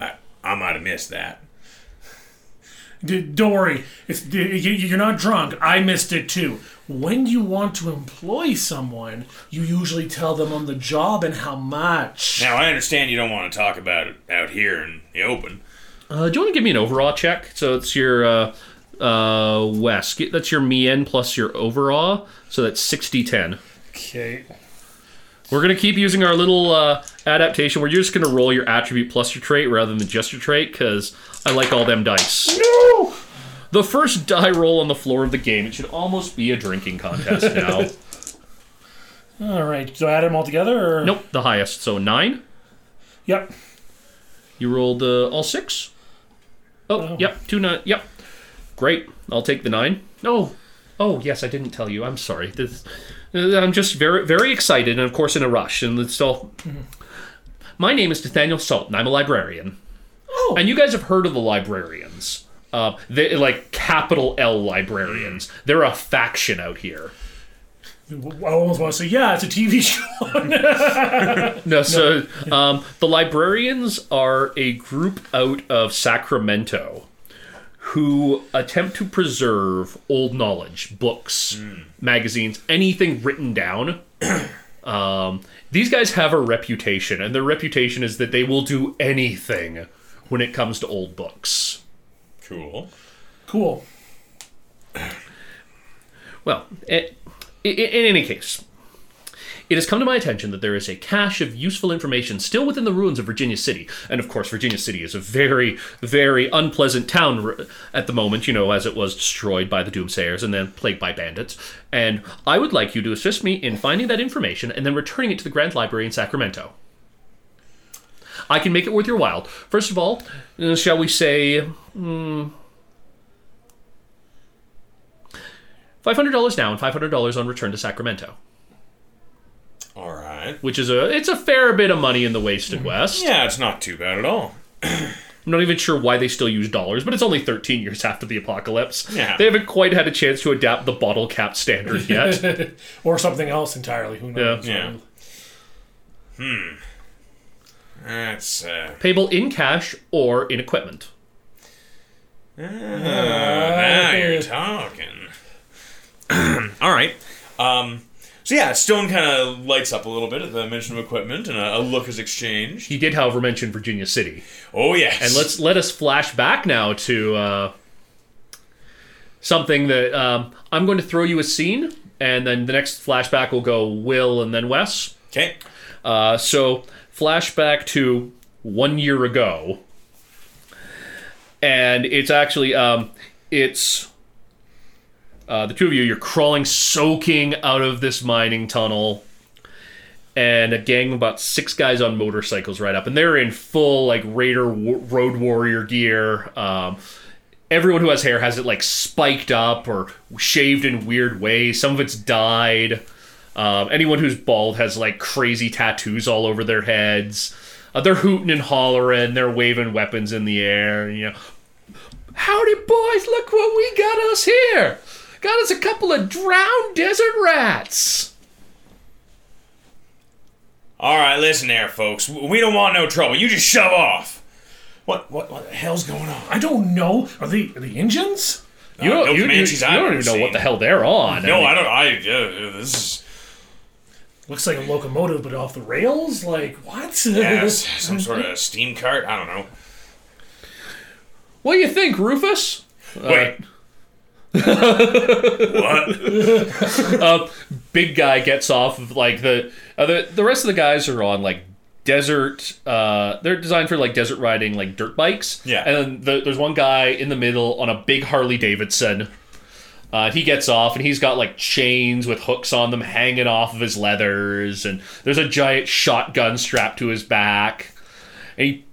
I I might have missed that. Don't worry, it's, you're not drunk. I missed it too. When you want to employ someone, you usually tell them on the job and how much. Now, I understand you don't want to talk about it out here in the open. Uh, do you want to give me an overall check? So it's your uh, uh, West. That's your M E N plus your overall. So that's sixty ten. Okay. We're going to keep using our little uh, adaptation where you're just going to roll your attribute plus your trait rather than just your trait, because I like all them dice. No! The first die roll on the floor of the game. It should almost be a drinking contest now. All right. So add them all together? Or? Nope. The highest. So nine? Yep. You rolled uh, all six? Oh, oh, yep. Two nine. Yep. Great. I'll take the nine. Oh. Oh, yes. I didn't tell you. I'm sorry. This... I'm just very, very excited, and of course in a rush. And it's all. Mm-hmm. My name is Nathaniel Sultan. I'm a librarian. Oh. And you guys have heard of the Librarians? Uh, they like capital L Librarians. They're a faction out here. I almost want to say, yeah, it's a T V show. no, so um, the Librarians are a group out of Sacramento who attempt to preserve old knowledge, books, mm. magazines, anything written down. um, these guys have a reputation, and their reputation is that they will do anything when it comes to old books. Cool. Cool. Well, it, it, in any case, it has come to my attention that there is a cache of useful information still within the ruins of Virginia City. And, of course, Virginia City is a very, very unpleasant town at the moment, you know, as it was destroyed by the Doomsayers and then plagued by bandits. And I would like you to assist me in finding that information and then returning it to the Grand Library in Sacramento. I can make it worth your while. First of all, shall we say... Hmm, five hundred dollars now and five hundred dollars on return to Sacramento. All right. Which is a, it's a fair bit of money in the Wasted West. Yeah, it's not too bad at all. I'm not even sure why they still use dollars, but it's only thirteen years after the apocalypse. Yeah. They haven't quite had a chance to adapt the bottle cap standard yet. Or something else entirely, who knows. Yeah. yeah. Hmm. That's, uh... Payable in cash or in equipment. Uh, now you're talking. All right. Um... So yeah, Stone kind of lights up a little bit at the mention of equipment, and a, a look is exchanged. He did, however, mention Virginia City. Oh yes. And let's let us flash back now to uh, something that um, I'm going to throw you a scene, and then the next flashback will go Will and then Wes. Okay. Uh, so flashback to one year ago, and it's actually um, it's uh, the two of you. You're crawling, soaking out of this mining tunnel. And a gang of about six guys on motorcycles ride up. And they're in full, like, Raider w- Road Warrior gear. Um, everyone who has hair has it, like, spiked up or shaved in weird ways. Some of it's dyed. Um, anyone who's bald has, like, crazy tattoos all over their heads. Uh, they're hooting and hollering. They're waving weapons in the air. And, you know, howdy, boys, look what we got us here. Got us a couple of drowned desert rats. All right, listen there, folks. We don't want no trouble. You just shove off. What? What? What the hell's going on? I don't know. Are they are they engines? You uh, don't. No you, Comanches you, you, you don't even seen. know what the hell they're on. No, I, I don't. I uh, this is... looks like a locomotive, but off the rails. Like what? Yeah, some sort of steam cart. I don't know. What do you think, Rufus? Wait. What? uh, big guy gets off of like the, uh, the the rest of the guys are on like desert uh they're designed for like desert riding, like dirt bikes. Yeah. And then the, there's one guy in the middle on a big Harley Davidson. Uh he gets off and he's got like chains with hooks on them hanging off of his leathers, and there's a giant shotgun strapped to his back, and he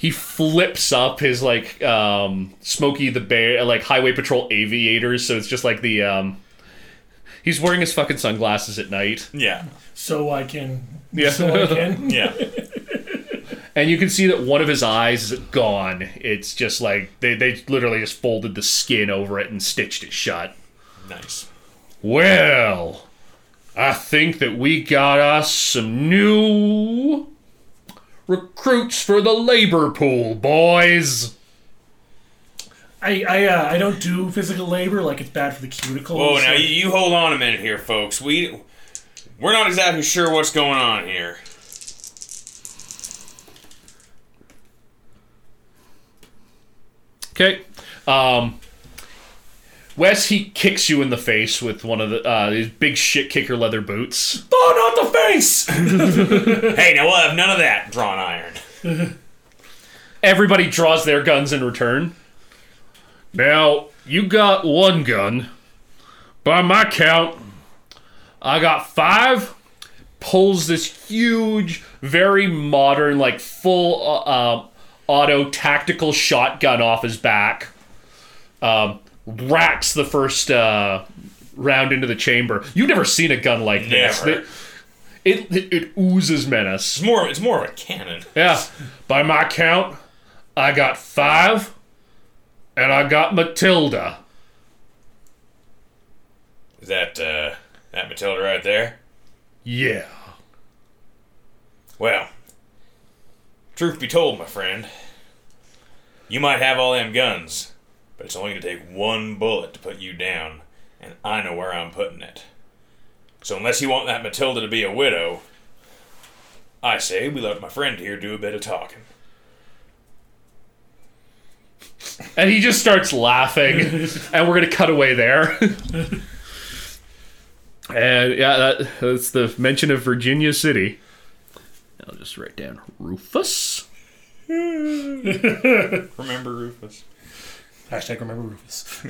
He flips up his, like, um, Smokey the Bear, like, Highway Patrol aviators, so it's just like the, um... he's wearing his fucking sunglasses at night. Yeah. So I can... Yeah. So I can. Yeah. And you can see that one of his eyes is gone. It's just like, they, they literally just folded the skin over it and stitched it shut. Nice. Well, I think that we got us some new... recruits for the labor pool, boys. I I uh, I don't do physical labor, like it's bad for the cuticles. Whoa, now you, you hold on a minute here, folks. We we're not exactly sure what's going on here. Okay, um, Wes, he kicks you in the face with one of the uh, his big shit kicker leather boots. Oh, not the face! Hey, now we'll have none of that drawn iron. Everybody draws their guns in return. Now, you got one gun. By my count, I got five. Pulls this huge, very modern, like full uh, auto tactical shotgun off his back. Um, racks the first uh, round into the chamber. You've never seen a gun like this. Never. They, It, it it oozes menace. It's more, it's more of a cannon. Yeah. By my count, I got five, and I got Matilda. Is that, uh, that Matilda right there? Yeah. Well, truth be told, my friend, you might have all them guns, but it's only going to take one bullet to put you down, and I know where I'm putting it. So unless you want that Matilda to be a widow, I say we let my friend here do a bit of talking. And he just starts laughing, and we're going to cut away there. And yeah, that, that's the mention of Virginia City. I'll just write down Rufus. Remember Rufus. Hashtag remember Rufus.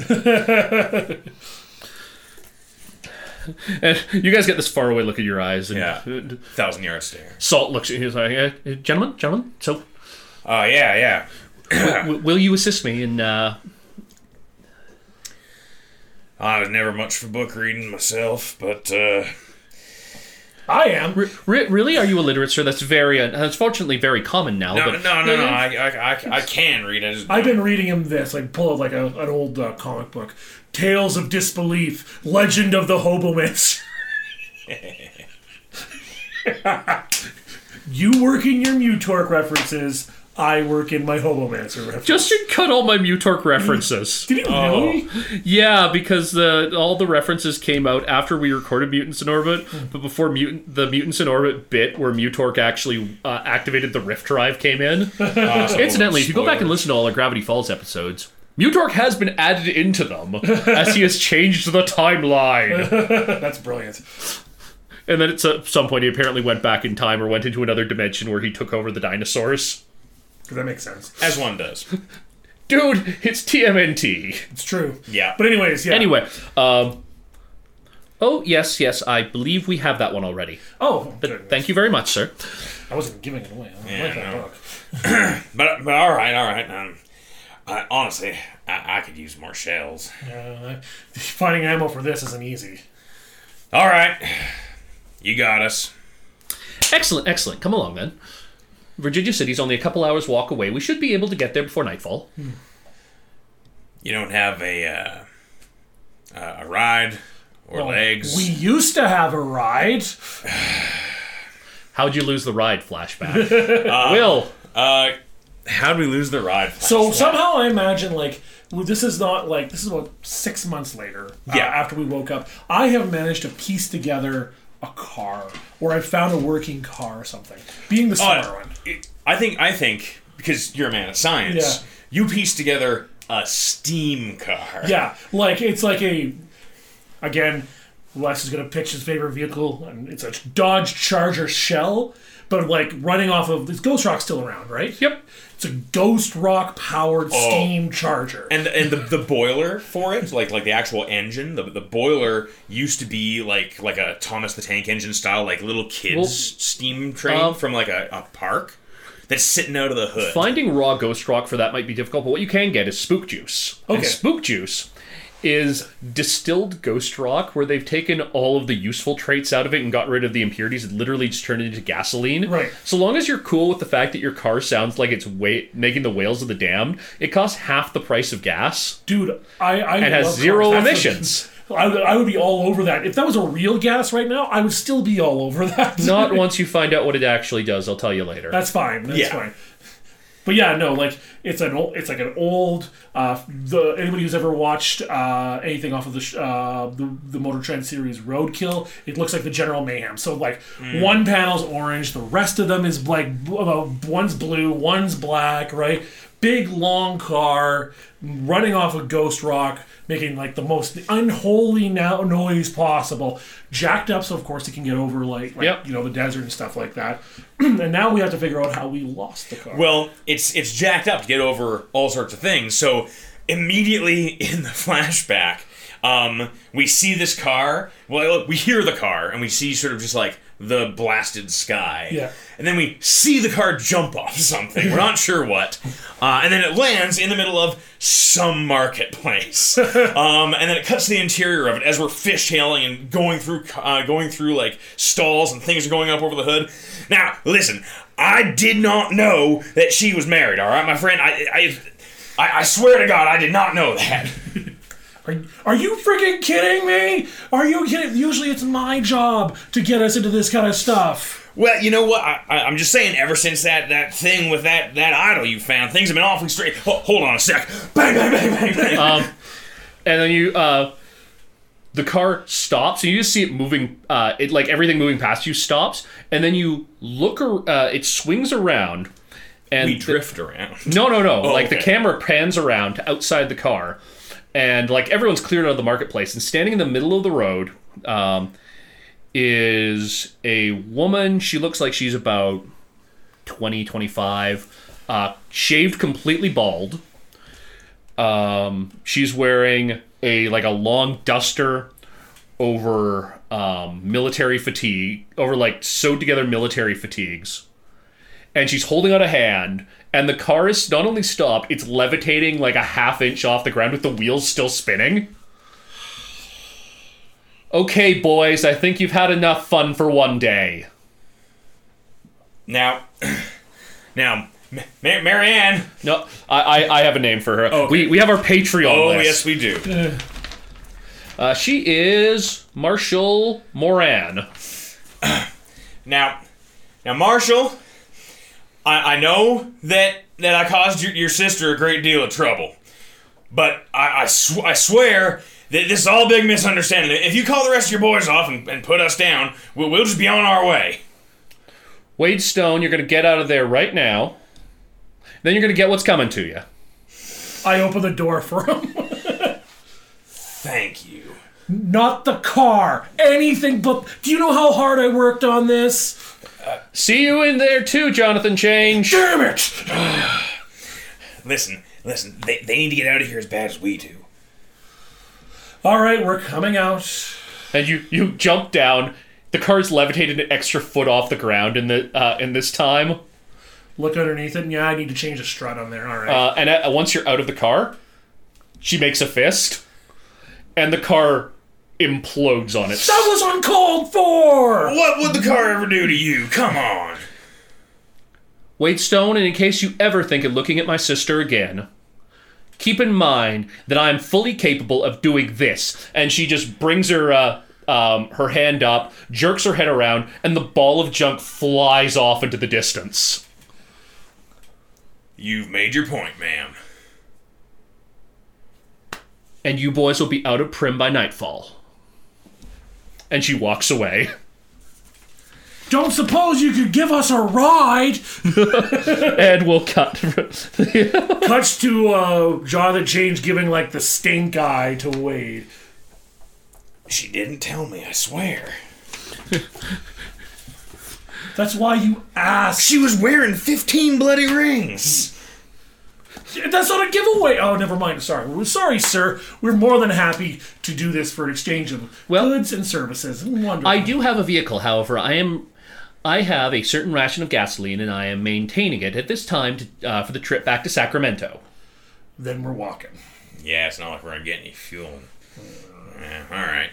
And you guys get this faraway look in your eyes. And yeah, thousand yard stare. Salt looks at you. He's like, hey, gentlemen, gentlemen, so... Oh, uh, yeah, yeah. will, will you assist me in... Uh... I was never much for book reading myself, but... Uh... I am. R- really? Are you illiterate, sir? That's very... Uh, that's fortunately very common now. No, but... no, no, no. no. I, I, I, I can read it. I've been reading him this. I pull out like a, an old uh, comic book. Tales of Disbelief, Legend of the Hobomancer. You work in your Mutork references, I work in my Hobomancer references. Justin cut all my Mutork references. Did he really? Oh. Yeah, because the, all the references came out after we recorded Mutants in Orbit, but before mutant, the Mutants in Orbit bit where Mutork actually uh, activated the Rift Drive came in. Awesome. Incidentally, if you go back and listen to all our Gravity Falls episodes... Mutork has been added into them as he has changed the timeline. That's brilliant. And then at some point he apparently went back in time or went into another dimension where he took over the dinosaurs. That makes sense. As one does. Dude, it's T M N T. It's true. Yeah. But anyways, yeah. Anyway, um... Oh, yes, yes, I believe we have that one already. Oh, but thank you very much, sir. I wasn't giving it away. I don't yeah, like that book. but, but all right, all right. Um, I, honestly, I, I could use more shells. Uh, finding ammo for this isn't easy. All right. You got us. Excellent, excellent. Come along, then. Virginia City's only a couple hours walk away. We should be able to get there before nightfall. Hmm. You don't have a uh, uh, a ride... Or well, legs. We used to have a ride. How'd you lose the ride flashback? uh, Will. Uh, how'd we lose the ride flashback? So somehow I imagine, like, well, this is not, like, this is about six months later. Yeah. Uh, after we woke up. I have managed to piece together a car. Or I found a working car or something. Being the smart uh, one. It, I think, I think, because you're a man of science, yeah. you piece together a steam car. Yeah. Like, it's like a... Again, Lex is going to pitch his favorite vehicle, and it's a Dodge Charger Shell, but like running off of... This Ghost Rock's still around, right? Yep. It's a Ghost Rock-powered oh. steam charger. And and the, the boiler for it, like like the actual engine, the the boiler used to be like like a Thomas the Tank Engine style, like little kids well, steam train um, from like a, a park that's sitting out of the hood. Finding raw Ghost Rock for that might be difficult, but what you can get is spook juice. Okay. And spook juice... is distilled ghost rock where they've taken all of the useful traits out of it and got rid of the impurities and literally just turned it into gasoline. Right. So long as you're cool with the fact that your car sounds like it's wa- making the wails of the damned, it costs half the price of gas. Dude, I, I and has zero emissions. A, I, I would be all over that. If that was a real gas right now, I would still be all over that. Not once you find out what it actually does. I'll tell you later. That's fine. That's yeah. fine. But yeah, no, like it's an old, it's like an old. Uh, the anybody who's ever watched uh, anything off of the, sh- uh, the the Motor Trend series Roadkill, it looks like the General Mayhem. So like mm. one panel's orange, the rest of them is like uh, one's blue, one's black, right? Big long car running off of Ghost Rock, making like the most unholy now noise possible. Jacked up, so of course it can get over like, like yep. you know, the desert and stuff like that. And now we have to figure out how we lost the car. Well, it's it's jacked up to get over all sorts of things. So immediately in the flashback, um, we see this car. Well, we hear the car and we see sort of just like the blasted sky. Yeah. And then we see the car jump off something. We're not sure what. Uh, and then it lands in the middle of some marketplace. um, and then it cuts to the interior of it as we're fishtailing and going through, uh, going through like stalls and things are going up over the hood. Now, listen, I did not know that she was married. All right, my friend, I, I, I, I swear to God, I did not know that. Are, are you freaking kidding me? Are you kidding? Usually it's my job to get us into this kind of stuff. Well, you know what? I, I, I'm just saying, ever since that, that thing with that, that idol you found, things have been awfully straight. Oh, hold on a sec. Bang, bang, bang, bang, bang. Um, and then you... Uh, the car stops, and you just see it moving, uh, it like everything moving past you stops, and then you look, uh, it swings around. And we drift the, around. No, no, no. Oh, like okay. The camera pans around outside the car. And, like, everyone's cleared out of the marketplace. And standing in the middle of the road um, is a woman. She looks like she's about twenty, twenty-five. Uh, shaved, completely bald. Um, she's wearing, a like, a long duster over um, military fatigue. Over, like, sewed-together military fatigues. And she's holding out a hand, and the car is not only stopped, it's levitating like a half inch off the ground with the wheels still spinning. Okay, boys, I think you've had enough fun for one day. Now, now, Ma- Marianne. No, I, I, I have a name for her. Okay. We we have our Patreon oh, list. Oh, yes, we do. Uh, she is Marshall Moran. Now, now, Marshall... I know that, that I caused your, your sister a great deal of trouble, but I I, sw- I swear that this is all a big misunderstanding. If you call the rest of your boys off and, and put us down, we'll, we'll just be on our way. Wade Stone, you're going to get out of there right now. Then you're going to get what's coming to you. I open the door for him. Thank you. Not the car. Anything but... Do you know how hard I worked on this? Uh, see you in there too, Jonathan Change. Damn it! listen, listen. They, they need to get out of here as bad as we do. All right, we're coming out. And you, you jump down. The car's levitated an extra foot off the ground in the uh, in this time. Look underneath it, and yeah, I need to change a strut on there. All right. Uh, and at, once you're out of the car, she makes a fist, and the car implodes on it. That was uncalled for! What would the car ever do to you? Come on. Wade Stone, and in case you ever think of looking at my sister again, keep in mind that I am fully capable of doing this. And she just brings her... Uh, Um, her hand up, jerks her head around, and the ball of junk flies off into the distance. You've made your point, ma'am. And you boys will be out of Primm by nightfall. And she walks away. Don't suppose you could give us a ride? And we'll cut. Cuts to uh, Jonathan Change giving, like, the stink eye to Wade. She didn't tell me, I swear. That's why you asked. She was wearing fifteen bloody rings. That's not a giveaway. Oh, never mind. Sorry. We're sorry, sir. We're more than happy to do this for an exchange of well, goods and services. Wonderful. I do have a vehicle, however. I am, I have a certain ration of gasoline, and I am maintaining it at this time to, uh, for the trip back to Sacramento. Then we're walking. Yeah, it's not like we're getting any fuel. Yeah, all right.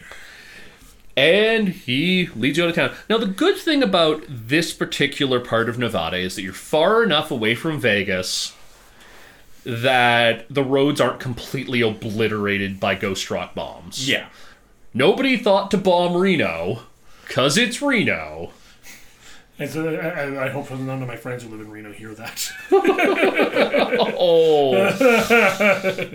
And he leads you out of town. Now, the good thing about this particular part of Nevada is that you're far enough away from Vegas that the roads aren't completely obliterated by ghost rock bombs. Yeah. Nobody thought to bomb Reno, because it's Reno. And so I, I hope none of my friends who live in Reno hear that. Oh.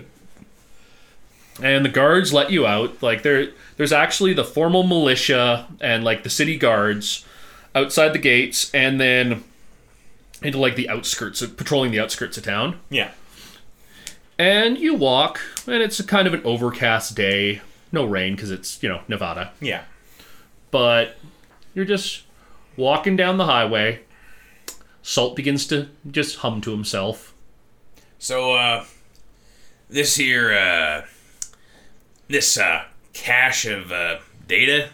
And the guards let you out. Like, there, there's actually the formal militia and, like, the city guards outside the gates and then into, like, the outskirts, of, patrolling the outskirts of town. Yeah. And you walk, and it's a kind of an overcast day. No rain, because it's, you know, Nevada. Yeah. But you're just walking down the highway. Salt begins to just hum to himself. So, uh, this here, uh... This, uh, cache of, uh, data?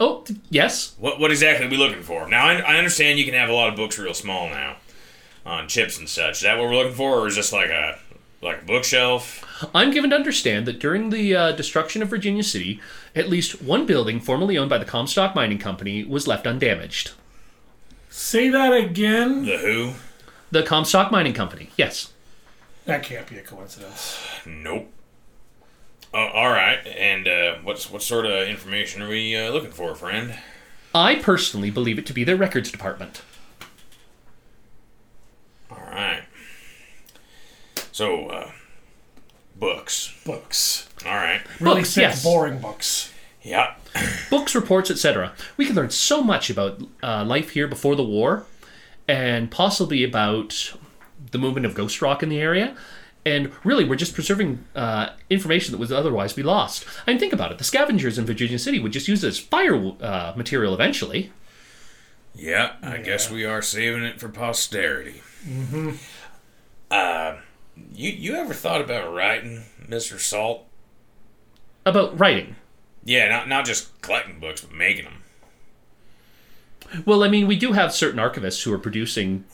Oh, yes. What what exactly are we looking for? Now, I, I understand you can have a lot of books real small now, on chips and such. Is that what we're looking for, or is this like a, like a bookshelf? I'm given to understand that during the uh, destruction of Virginia City, at least one building formerly owned by the Comstock Mining Company was left undamaged. Say that again? The who? The Comstock Mining Company, yes. That can't be a coincidence. Nope. Uh, all right, and uh, what's what sort of information are we uh, looking for, friend? I personally believe it to be their records department. All right. So, uh, books. Books. All right. Really books, sick, yes. Boring books. Yeah. Books, reports, et cetera. We can learn so much about uh, life here before the war, and possibly about the movement of ghost rock in the area. And really, we're just preserving uh, information that would otherwise be lost. I mean, think about it. The scavengers in Virginia City would just use it as fire uh, material eventually. Yeah, I yeah. guess we are saving it for posterity. Mm-hmm. Uh, you, you ever thought about writing, Mister Salt? About writing? Yeah, not, not just collecting books, but making them. Well, I mean, we do have certain archivists who are producing...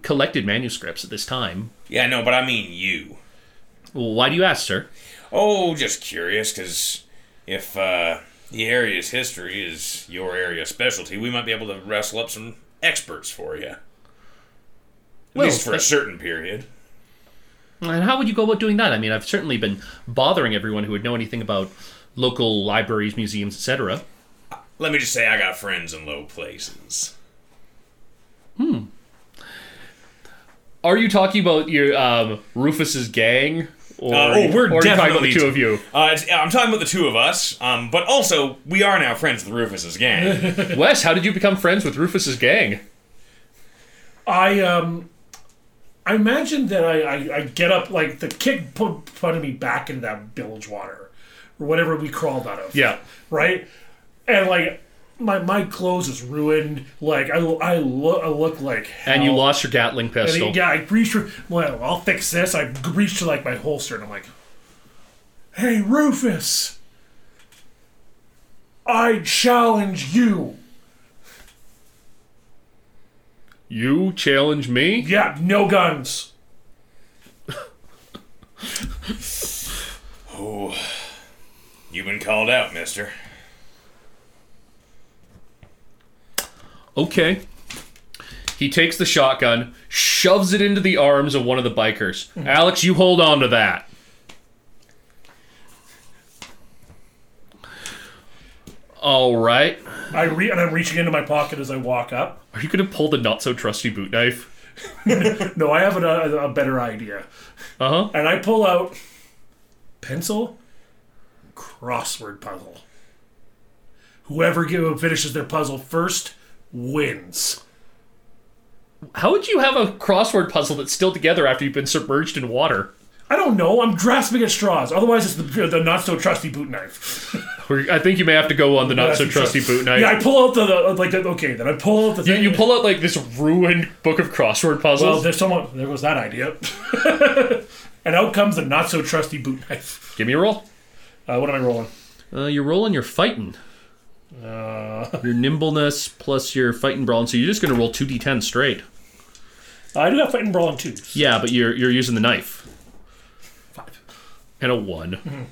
collected manuscripts at this time. Yeah, no, but I mean you. Well, why do you ask, sir? Oh, just curious, because if uh, the area's history is your area's specialty, we might be able to wrestle up some experts for you. At well, least for that, a certain period. And how would you go about doing that? I mean, I've certainly been bothering everyone who would know anything about local libraries, museums, et cetera. Let me just say I got friends in low places. Hmm. Are you talking about your um, Rufus's gang? Or uh, oh, we're or definitely are you talking about the two of you. Uh, it's, I'm talking about the two of us, um, but also we are now friends with Rufus's gang. Wes, how did you become friends with Rufus's gang? I um, I imagine that I, I, I get up, like, the kick put, put me back in that bilge water, or whatever we crawled out of. Yeah. Right? And, like, my my clothes is ruined. Like, I, I, lo- I look like hell. And you lost your Gatling pistol. And, yeah, I reached for, well, I'll fix this. I reached to, like, my holster, and I'm like, hey, Rufus, I challenge you. You challenge me? Yeah, no guns. Oh, you've been called out, mister. Okay. He takes the shotgun, shoves it into the arms of one of the bikers. Mm-hmm. Alex, you hold on to that. All right. I re- and I'm reaching into my pocket as I walk up. Are you going to pull the not-so-trusty boot knife? No, I have a, a better idea. Uh-huh. And I pull out pencil, crossword puzzle. Whoever finishes their puzzle first wins. How would you have a crossword puzzle that's still together after you've been submerged in water? I don't know. I'm grasping at straws. Otherwise, it's the, the not-so-trusty boot knife. I think you may have to go on the not-so-trusty boot knife. Yeah, I pull out the... the like the, okay, then I pull out the thing. You, you pull out, like, this ruined book of crossword puzzles. Well, there's someone... There goes that idea. And out comes the not-so-trusty boot knife. Give me a roll. Uh, what am I rolling? Uh, you're rolling your fighting. Uh, your nimbleness plus your fighting brawling. So you're just going to roll two d ten straight. I do have fighting brawling, too. So. Yeah, but you're you're using the knife. And a one. Mm-hmm.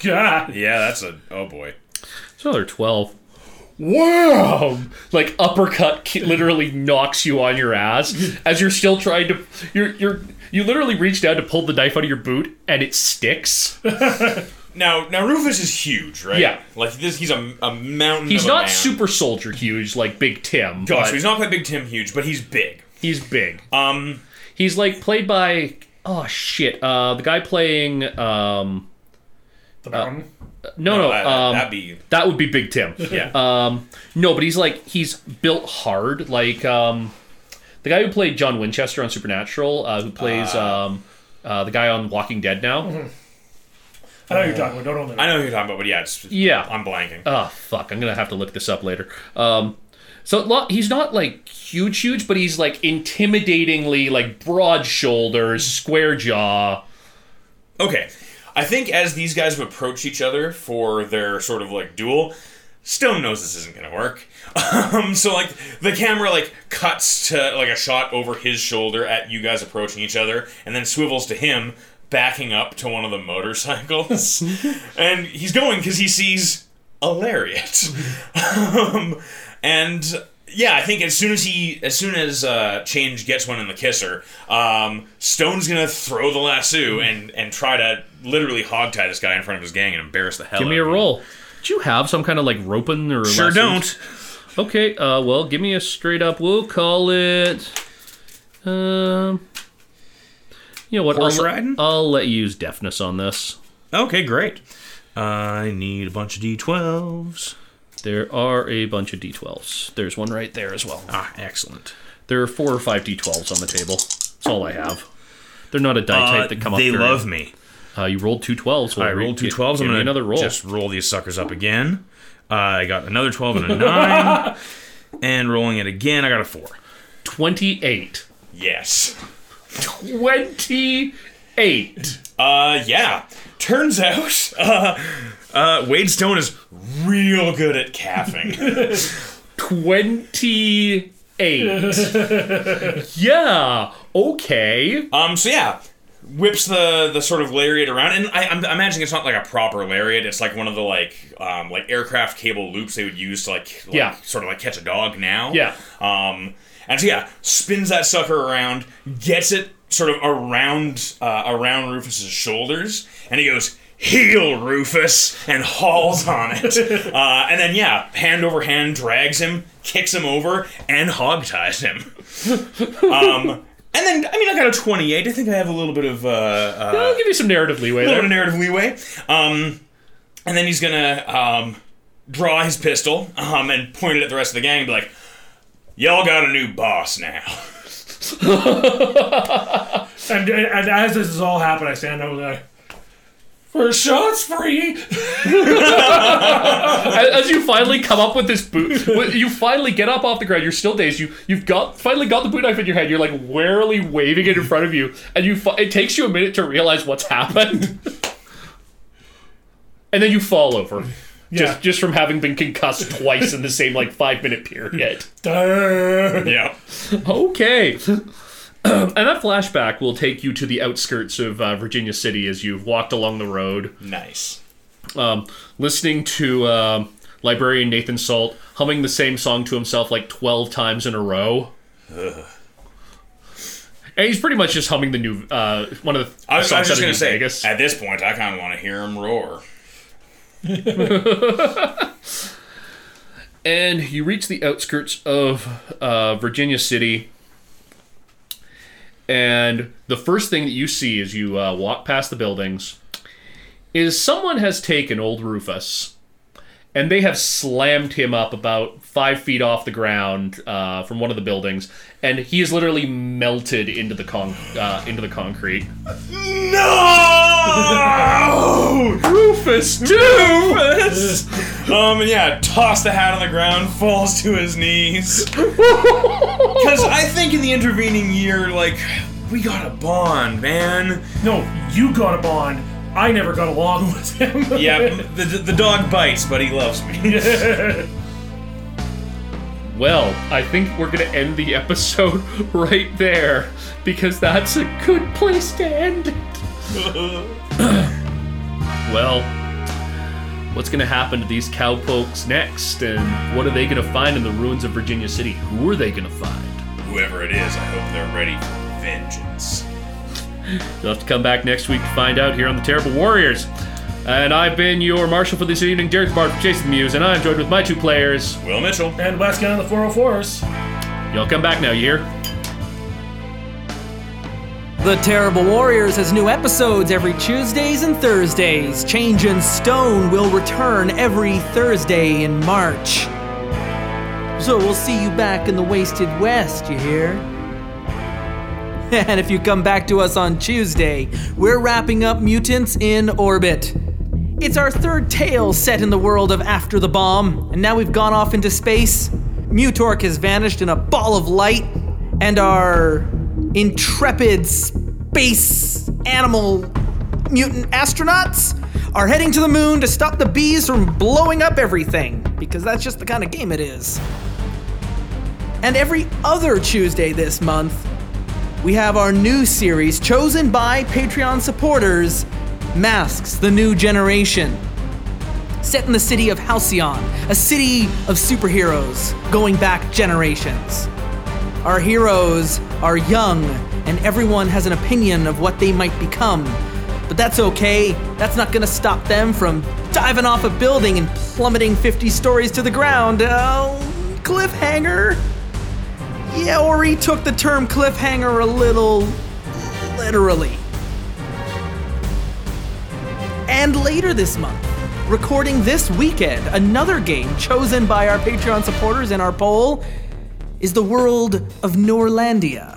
God. Yeah, that's a... Oh, boy. It's another twelve. Wow! Like, uppercut literally knocks you on your ass as you're still trying to... You're you're You literally reach down to pull the knife out of your boot, and it sticks. Now, now Rufus is huge, right? Yeah. Like, this, he's a, a mountain he's of a man. He's not super soldier huge like Big Tim. Gosh, but... so he's not quite Big Tim huge, but he's big. He's big. Um, he's like played by oh shit, uh, the guy playing um, the Mountain. Uh, no, no, no that, um, that'd be that would be Big Tim. Yeah. Um, no, but he's like he's built hard, like um, the guy who played John Winchester on Supernatural, uh, who plays uh, um, uh, the guy on Walking Dead now. Mm-hmm. I know uh, you're talking about. Don't only. I know who you're talking about, but yeah, it's, yeah, I'm blanking. Oh fuck, I'm gonna have to look this up later. Um. So he's not, like, huge, huge, but he's, like, intimidatingly, like, broad shoulders, square jaw. Okay. I think as these guys approach each other for their sort of, like, duel, Stone knows this isn't going to work. Um, so, like, the camera, like, cuts to, like, a shot over his shoulder at you guys approaching each other, and then swivels to him backing up to one of the motorcycles. And he's going because he sees a lariat. um... And yeah, I think as soon as he, as soon as uh, Change gets one in the kisser, um, Stone's gonna throw the lasso and and try to literally hogtie this guy in front of his gang and embarrass the hell out of him. Give me a roll. Do you have some kind of like roping or? Sure don't. Okay. Uh, well, give me a straight up. We'll call it. Um. You know what? Horse I'll, riding? I'll let you use deafness on this. Okay, great. Uh, I need a bunch of D twelves. There are a bunch of D twelves. There's one right there as well. Ah, excellent. There are four or five D twelves on the table. That's all I have. They're not a die uh, type that come up here. They love in. me. Uh, you rolled two twelves. Well, I rolled two twelves. I'm going to just roll these suckers up again. Uh, I got another twelve and a nine. And rolling it again, I got a four. twenty-eight. Yes. twenty-eight. Uh, yeah. Turns out... Uh, Uh, Wade Stone is real good at caffing. twenty-eight. Yeah. Okay. Um. So yeah, whips the, the sort of lariat around, and I, I'm, I'm imagining it's not like a proper lariat. It's like one of the like um like aircraft cable loops they would use to like, like yeah. sort of like catch a dog now. Yeah. Um. And so yeah, spins that sucker around, gets it sort of around uh, around Rufus's shoulders, and he goes. Heel Rufus and hauls on it. Uh, and then, yeah, hand over hand drags him, kicks him over, and hogties him. Um, and then, I mean, I got a twenty-eight. I think I have a little bit of... Uh, uh, I'll give you some narrative leeway there. A little bit of narrative leeway. Um, and then he's going to um, draw his pistol um, and point it at the rest of the gang and be like, y'all got a new boss now. and, and as this has all happened, I stand over there. First shot's free. As you finally come up with this boot, you finally get up off the ground. You're still dazed. You you've got finally got the boot knife in your hand. You're like warily waving it in front of you, and you it takes you a minute to realize what's happened, and then you fall over. Yeah. Just just from having been concussed twice in the same like five minute period. Yeah. Okay. Um, and that flashback will take you to the outskirts of uh, Virginia City as you've walked along the road. Nice. Um, listening to uh, librarian Nathan Salt humming the same song to himself like twelve times in a row. Ugh. And he's pretty much just humming the new uh, one of the I was, songs I was just going to say, Vegas. At this point, I kind of want to hear him roar. And you reach the outskirts of uh, Virginia City. And the first thing that you see as you uh, walk past the buildings is someone has taken old Rufus and they have slammed him up about five feet off the ground uh, from one of the buildings, and he is literally melted into the con- uh, into the concrete. No! Rufus, dude! Rufus! um, and yeah, toss the hat on the ground, falls to his knees. Because I think in the intervening year, like, we got a bond, man. No, you got a bond. I never got along with him. Yeah, the, the dog bites, but he loves me. Well, I think we're going to end the episode right there, because that's a good place to end it. Well, what's going to happen to these cowpokes next, and what are they going to find in the ruins of Virginia City? Who are they going to find? Whoever it is, I hope they're ready for vengeance. You'll have to come back next week to find out here on The Terrible Warriors. And I've been your marshal for this evening, Derek Bard from Chase the Muse, and I'm joined with my two players, Will Mitchell and Westcon on the four oh fours. Y'all come back now, you hear? The Terrible Warriors has new episodes every Tuesdays and Thursdays. Change in Stone will return every Thursday in March. So we'll see you back in the Wasted West, you hear? And if you come back to us on Tuesday, we're wrapping up Mutants in Orbit. It's our third tale set in the world of After the Bomb, and now we've gone off into space. Mutork has vanished in a ball of light, and our intrepid space animal mutant astronauts are heading to the moon to stop the bees from blowing up everything, because that's just the kind of game it is. And every other Tuesday this month, we have our new series chosen by Patreon supporters, Masks, the New Generation. Set in the city of Halcyon, a city of superheroes going back generations. Our heroes are young, and everyone has an opinion of what they might become. But that's okay. That's not gonna stop them from diving off a building and plummeting fifty stories to the ground. Oh, cliffhanger. Yeah, or he took the term cliffhanger a little literally. And later this month, recording this weekend, another game chosen by our Patreon supporters in our poll is the world of Norlandia,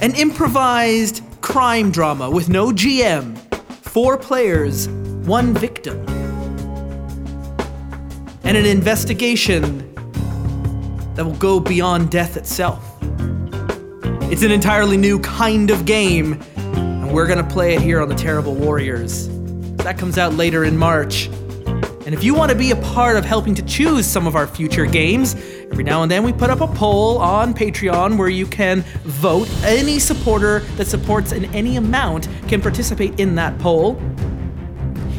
an improvised crime drama with no G M, four players, one victim, and an investigation that will go beyond death itself. It's an entirely new kind of game, and we're gonna play it here on The Terrible Warriors. That comes out later in March. And if you want to be a part of helping to choose some of our future games, every now and then we put up a poll on Patreon where you can vote. Any supporter that supports in any amount can participate in that poll.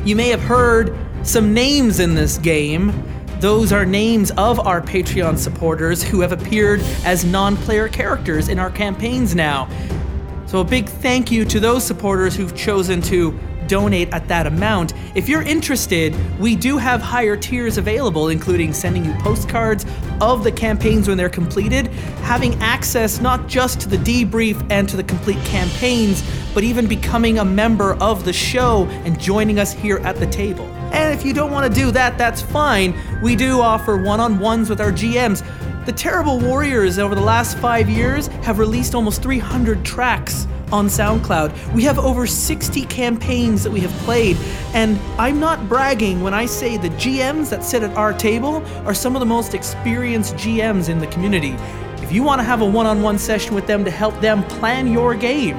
You may have heard some names in this game. Those are names of our Patreon supporters who have appeared as non-player characters in our campaigns now. So a big thank you to those supporters who've chosen to donate at that amount. If you're interested, we do have higher tiers available, including sending you postcards of the campaigns when they're completed, having access not just to the debrief and to the complete campaigns, but even becoming a member of the show and joining us here at the table. And if you don't want to do that, that's fine. We do offer one-on-ones with our G Ms, The Terrible Warriors, over the last five years, have released almost three hundred tracks on SoundCloud. We have over sixty campaigns that we have played, and I'm not bragging when I say the G Ms that sit at our table are some of the most experienced G Ms in the community. If you want to have a one-on-one session with them to help them plan your game,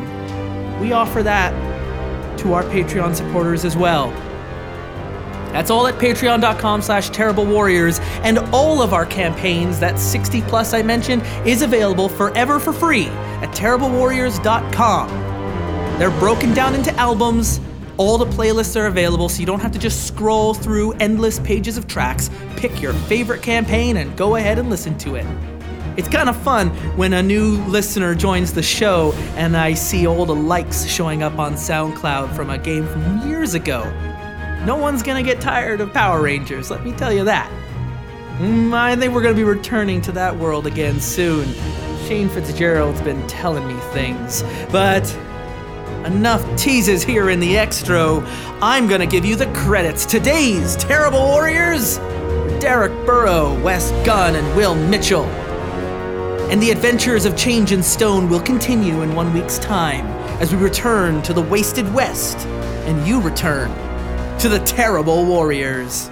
we offer that to our Patreon supporters as well. That's all at patreon.com slash terrible warriors, and all of our campaigns, that sixty plus I mentioned, is available forever for free at terrible warriors dot com. They're broken down into albums, all the playlists are available, so you don't have to just scroll through endless pages of tracks. Pick your favorite campaign and go ahead and listen to it. It's kind of fun when a new listener joins the show and I see all the likes showing up on SoundCloud from a game from years ago. No one's gonna get tired of Power Rangers, let me tell you that. Mm, I think we're gonna be returning to that world again soon. Shane Fitzgerald's been telling me things. But enough teases here in the extro. I'm gonna give you the credits. Today's Terrible Warriors, Derek Burrow, Wes Gunn, and Will Mitchell. And the adventures of Change in Stone will continue in one week's time as we return to the Wasted West and you return to the Terrible Warriors.